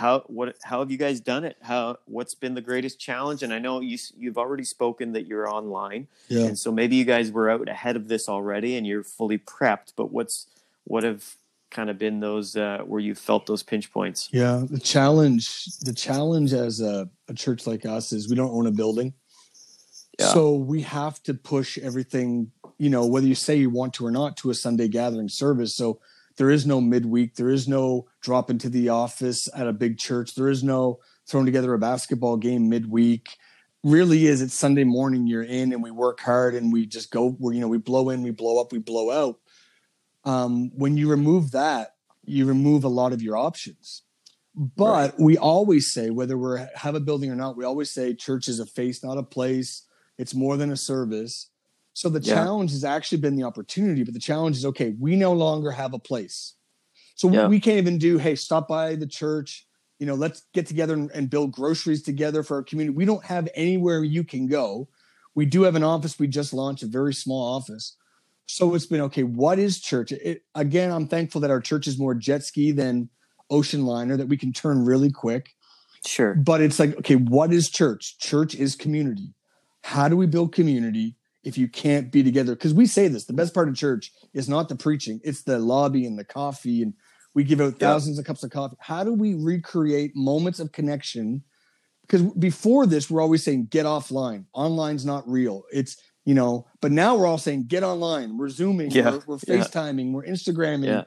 How what how have you guys done it? How what's been the greatest challenge? And I know you you've already spoken that you're online, yeah. and so maybe you guys were out ahead of this already, and you're fully prepped. But what's what have kind of been those uh, where you felt those pinch points? Yeah, the challenge the challenge as a, a church like us is we don't own a building, yeah. so we have to push everything. You know, whether you say you want to or not, to a Sunday gathering service. So. There is no midweek. There is no drop into the office at a big church. There is no throwing together a basketball game midweek. Really is. It's Sunday morning. You're in, and we work hard, and we just go. We're, you know, we blow in, we blow up, we blow out. Um, when you remove that, you remove a lot of your options. But right. we always say, whether we have a building or not, we always say church is a face, not a place. It's more than a service. So the yeah. challenge has actually been the opportunity, but the challenge is, okay, we no longer have a place. So yeah. we can't even do, hey, stop by the church, you know, let's get together and, and build groceries together for our community. We don't have anywhere you can go. We do have an office. We just launched a very small office. So it's been, okay, what is church? It, again, I'm thankful that our church is more jet ski than ocean liner, that we can turn really quick. Sure. But it's like, okay, what is church? Church is community. How do we build community if you can't be together? Because we say this, the best part of church is not the preaching, it's the lobby and the coffee, and we give out thousands yeah. of cups of coffee. How do we recreate moments of connection? Because before this, we're always saying, get offline. Online's not real. It's, you know, but now we're all saying, get online. We're Zooming, yeah. we're, we're FaceTiming, yeah. we're Instagramming. Yeah.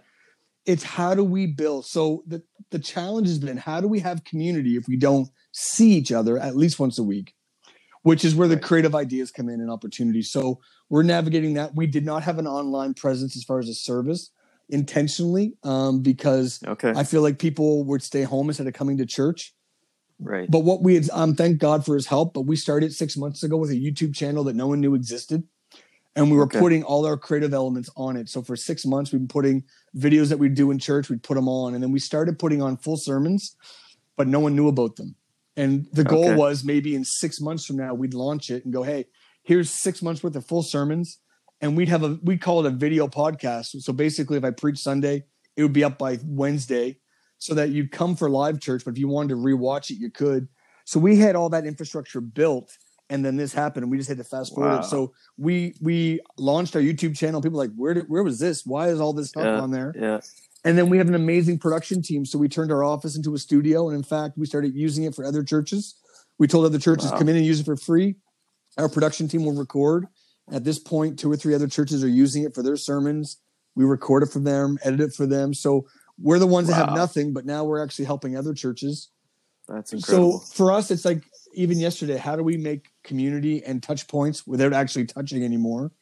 It's how do we build? So the, the challenge has been, how do we have community if we don't see each other at least once a week? Which is where the creative ideas come in and opportunities. So we're navigating that. We did not have an online presence as far as a service intentionally, um, because okay. I feel like people would stay home instead of coming to church. Right. But what we had, um, thank God for his help, but we started six months ago with a YouTube channel that no one knew existed. And we were okay. putting all our creative elements on it. So for six months, we've been putting videos that we do in church, we'd put them on. And then we started putting on full sermons, but no one knew about them. And the goal okay. was maybe in six months from now, we'd launch it and go, hey, here's six months worth of full sermons. And we'd have a, we call it a video podcast. So basically if I preach Sunday, it would be up by Wednesday so that you'd come for live church. But if you wanted to rewatch it, you could. So we had all that infrastructure built, and then this happened, and we just had to fast forward wow. it. So we, we launched our YouTube channel. People were like, where did, where was this? Why is all this stuff yeah, on there? Yeah. And then we have an amazing production team. So we turned our office into a studio. And in fact, we started using it for other churches. We told other churches, wow. come in and use it for free. Our production team will record. At this point, two or three other churches are using it for their sermons. We record it for them, edit it for them. So we're the ones wow. that have nothing, but now we're actually helping other churches. That's incredible. So for us, it's like even yesterday, how do we make community and touch points without actually touching anymore?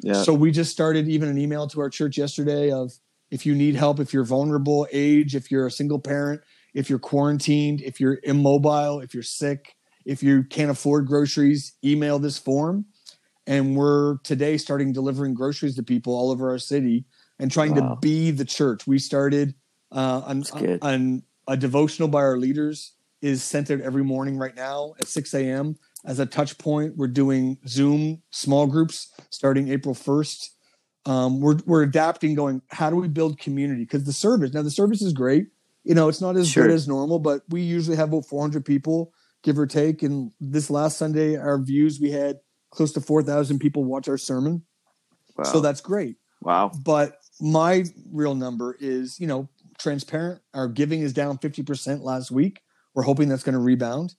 Yeah. So we just started even an email to our church yesterday of, if you need help, if you're vulnerable, age, if you're a single parent, if you're quarantined, if you're immobile, if you're sick, if you can't afford groceries, email this form. And we're today starting delivering groceries to people all over our city and trying wow. to be the church. We started uh, an, an, an, a devotional by our leaders is sent out every morning right now at six a.m. As a touch point, we're doing Zoom small groups starting April first. Um, we're we're adapting, going, how do we build community? Because the service, now the service is great. You know, it's not as sure. good as normal, but we usually have about four hundred people, give or take. And this last Sunday, our views, we had close to four thousand people watch our sermon. Wow. So that's great. Wow. But my real number is, you know, transparent. Our giving is down fifty percent last week. We're hoping that's going to rebound.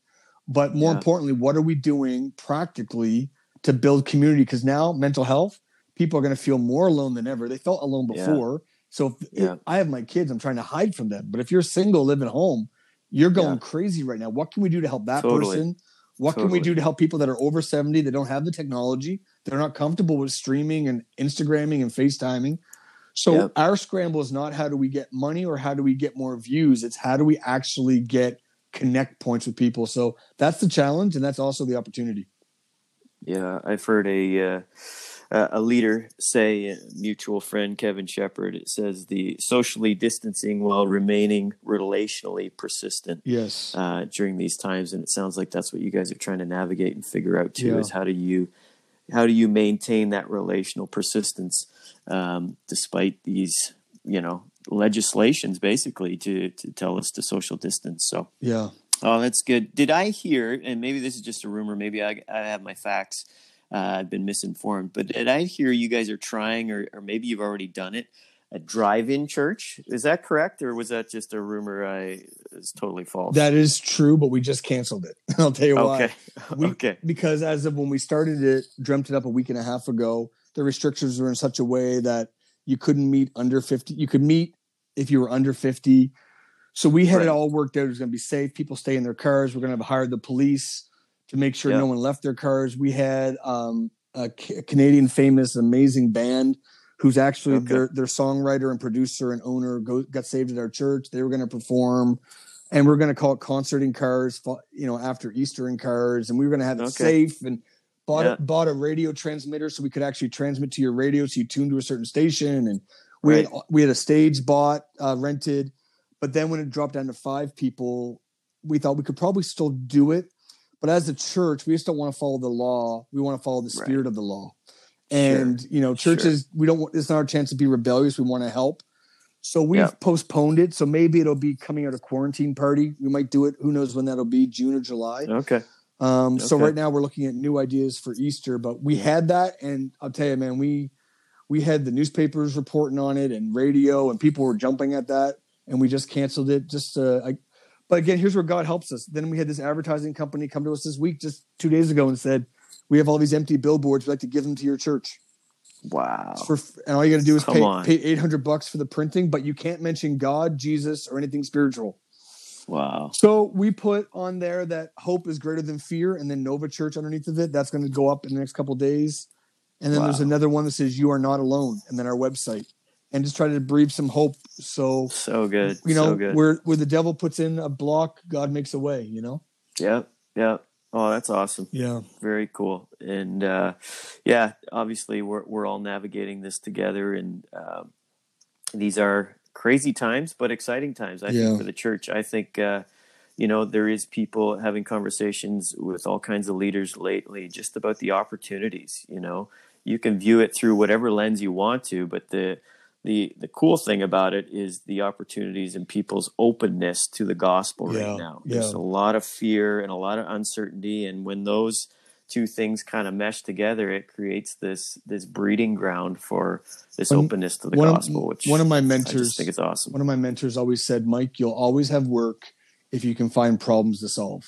But more yeah. importantly, what are we doing practically to build community? Because now mental health, people are going to feel more alone than ever. They felt alone before. Yeah. So if yeah. I have my kids, I'm trying to hide from them. But if you're single, living at home, you're going yeah. crazy right now. What can we do to help that totally. person? What totally. can we do to help people that are over seventy, that don't have the technology, that are not comfortable with streaming and Instagramming and FaceTiming? So yeah. our scramble is not how do we get money or how do we get more views? It's how do we actually get connect points with people? So that's the challenge, and that's also the opportunity. Yeah, I've heard a... Uh... Uh, a leader say, mutual friend Kevin Shepherd, it says the socially distancing while remaining relationally persistent yes. uh, during these times. And it sounds like that's what you guys are trying to navigate and figure out too, yeah. is how do you, how do you maintain that relational persistence um, despite these, you know, legislations basically to, to tell us to social distance. So, yeah. Oh, that's good. Did I hear, and maybe this is just a rumor, maybe I, I have my facts, Uh, I've been misinformed, but did I hear you guys are trying, or, or maybe you've already done it, a drive-in church? Is that correct, or was that just a rumor? I is totally false. That is true, but we just canceled it. I'll tell you why. Okay. We, okay. Because as of when we started it, dreamt it up a week and a half ago, the restrictions were in such a way that you couldn't meet under fifty. You could meet if you were under fifty. So we had right. it all worked out. It was going to be safe. People stay in their cars. We're going to have hired the police to make sure yep. no one left their cars. We had um, a C- Canadian famous, amazing band who's actually okay. their, their songwriter and producer and owner go, got saved at our church. They were going to perform, and we we're going to call it Concert in Cars, you know, after Easter in Cars. And we were going to have it okay. safe, and bought, yeah. bought a radio transmitter so we could actually transmit to your radio. So you tuned to a certain station, and we right. had, we had a stage bought, uh, rented, but then when it dropped down to five people, we thought we could probably still do it. But as a church, we just don't want to follow the law. We want to follow the spirit right. of the law. And, sure. you know, churches, sure. we don't want, it's not our chance to be rebellious. We want to help. So we've yeah. postponed it. So maybe it'll be coming out of quarantine party. We might do it. Who knows when that'll be, June or July. Okay. Um, okay. So right now we're looking at new ideas for Easter, but we had that. And I'll tell you, man, we, we had the newspapers reporting on it and radio, and people were jumping at that. And we just canceled it just to, I, But again, here's where God helps us. Then we had this advertising company come to us this week, just two days ago, and said, we have all these empty billboards. We'd like to give them to your church. Wow. For, and all you got to do is pay, pay eight hundred bucks for the printing, but you can't mention God, Jesus, or anything spiritual. Wow. So we put on there that hope is greater than fear, and then Nova Church underneath of it. That's going to go up in the next couple of days. And then wow. there's another one that says, you are not alone. And then our website. And just try to breathe some hope. So, so good. You know, so good. where where the devil puts in a block, God makes a way, you know? Yeah. Yeah. Oh, that's awesome. Yeah. Very cool. And uh, yeah, obviously we're, we're all navigating this together, and um, these are crazy times, but exciting times. I yeah. think for the church, I think, uh, you know, there is people having conversations with all kinds of leaders lately, just about the opportunities. You know, you can view it through whatever lens you want to, but the, The the cool thing about it is the opportunities and people's openness to the gospel right yeah, now. There's yeah. a lot of fear and a lot of uncertainty. And when those two things kind of mesh together, it creates this this breeding ground for this one, openness to the one gospel. Of, which one of my mentors, I just think it's awesome. One of my mentors always said, Mike, you'll always have work if you can find problems to solve.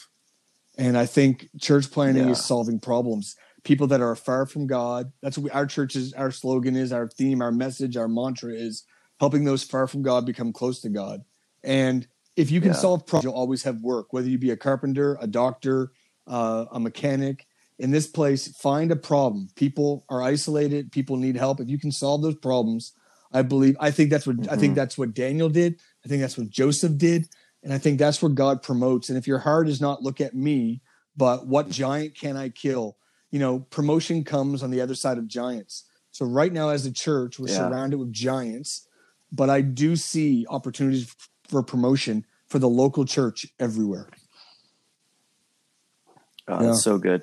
And I think church planning yeah. is solving problems. People that are far from God. That's what we, our church's, our slogan is, our theme, our message, our mantra is helping those far from God become close to God. And if you can yeah. solve problems, you'll always have work, whether you be a carpenter, a doctor, uh, a mechanic. In this place, find a problem. People are isolated. People need help. If you can solve those problems, I believe, I think that's what, mm-hmm. I think that's what Daniel did. I think that's what Joseph did. And I think that's where God promotes. And if your heart is not look at me, but what giant can I kill? You know, promotion comes on the other side of giants. So right now as a church, we're yeah. surrounded with giants, but I do see opportunities for promotion for the local church everywhere. Oh, yeah. That's so good.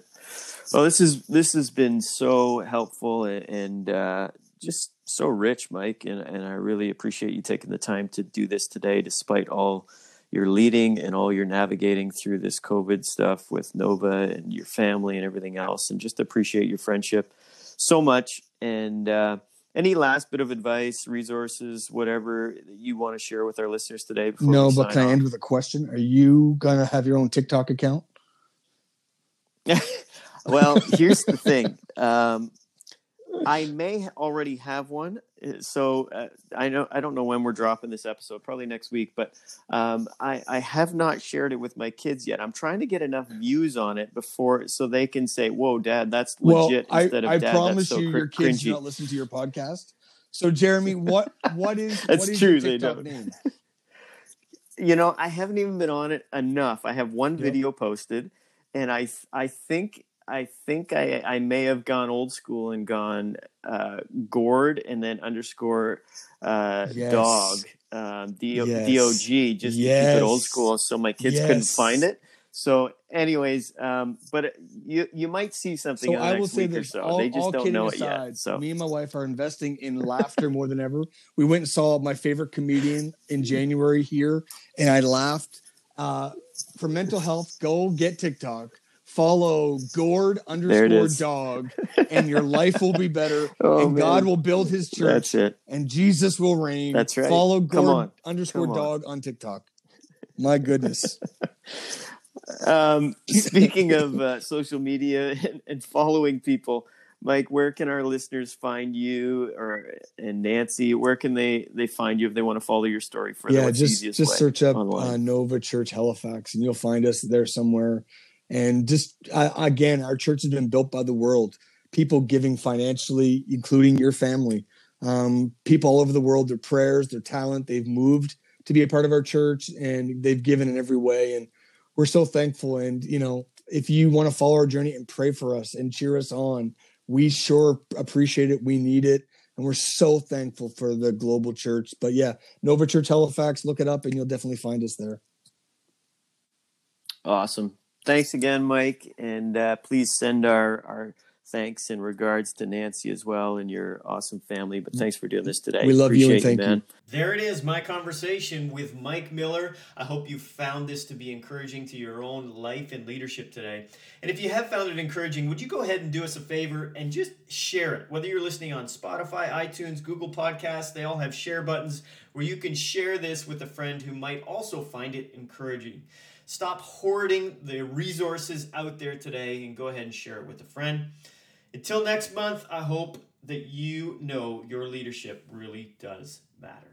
Well, this is, this has been so helpful, and uh, just so rich, Mike. And, and I really appreciate you taking the time to do this today, despite all your leading and all your navigating through this COVID stuff with Nova and your family and everything else. And just appreciate your friendship so much. And uh, any last bit of advice, resources, whatever you want to share with our listeners today? Before no, but can off? I end with a question? Are you going to have your own TikTok account? Well, here's the thing. Um, I may already have one. So uh, I know, I don't know when we're dropping this episode, probably next week, but um, I, I have not shared it with my kids yet. I'm trying to get enough views on it before, so they can say, whoa, Dad, that's legit. Well, instead I, of I Dad, promise that's so you, cr- your kids do not listen to your podcast. So Jeremy, what, what is, that's what is true, your TikTok they don't. Name? You know, I haven't even been on it enough. I have one yep. video posted, and I, I think I think I, I may have gone old school and gone uh, gourd and then underscore uh, yes. dog, uh, D O yes. D O G, just yes. to keep it old school so my kids yes. couldn't find it. So anyways, um, but you you might see something so in the next week or so. All, they just don't know aside, it yet. So me and my wife are investing in laughter more than ever. We went and saw my favorite comedian in January here, and I laughed. Uh, for mental health, go get TikTok. Follow gourd underscore dog and your life will be better. oh, and man. God will build his church. That's it. And Jesus will reign. That's right. Follow gourd underscore Come dog on. on TikTok. My goodness. um, speaking of uh, social media and, and following people, Mike, where can our listeners find you, or and Nancy, where can they, they find you if they want to follow your story further? Yeah, What's just, just search up uh, Nova Church Halifax and you'll find us there somewhere. And just, uh, again, our church has been built by the world, people giving financially, including your family, um, people all over the world, their prayers, their talent. They've moved to be a part of our church and they've given in every way. And we're so thankful. And, you know, if you want to follow our journey and pray for us and cheer us on, we sure appreciate it. We need it. And we're so thankful for the global church. But yeah, Nova Church Halifax, look it up and you'll definitely find us there. Awesome. Thanks again, Mike, and uh, please send our, our thanks and regards to Nancy as well and your awesome family. But thanks for doing this today. We love Appreciate you and thank you, man. you. There it is, my conversation with Mike Miller. I hope you found this to be encouraging to your own life and leadership today. And if you have found it encouraging, would you go ahead and do us a favor and just share it? Whether you're listening on Spotify, iTunes, Google Podcasts, they all have share buttons where you can share this with a friend who might also find it encouraging. Stop hoarding the resources out there today and go ahead and share it with a friend. Until next month, I hope that you know your leadership really does matter.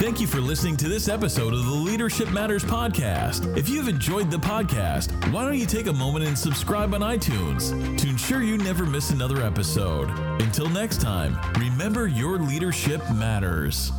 Thank you for listening to this episode of the Leadership Matters Podcast. If you've enjoyed the podcast, why don't you take a moment and subscribe on iTunes to ensure you never miss another episode. Until next time, remember your leadership matters.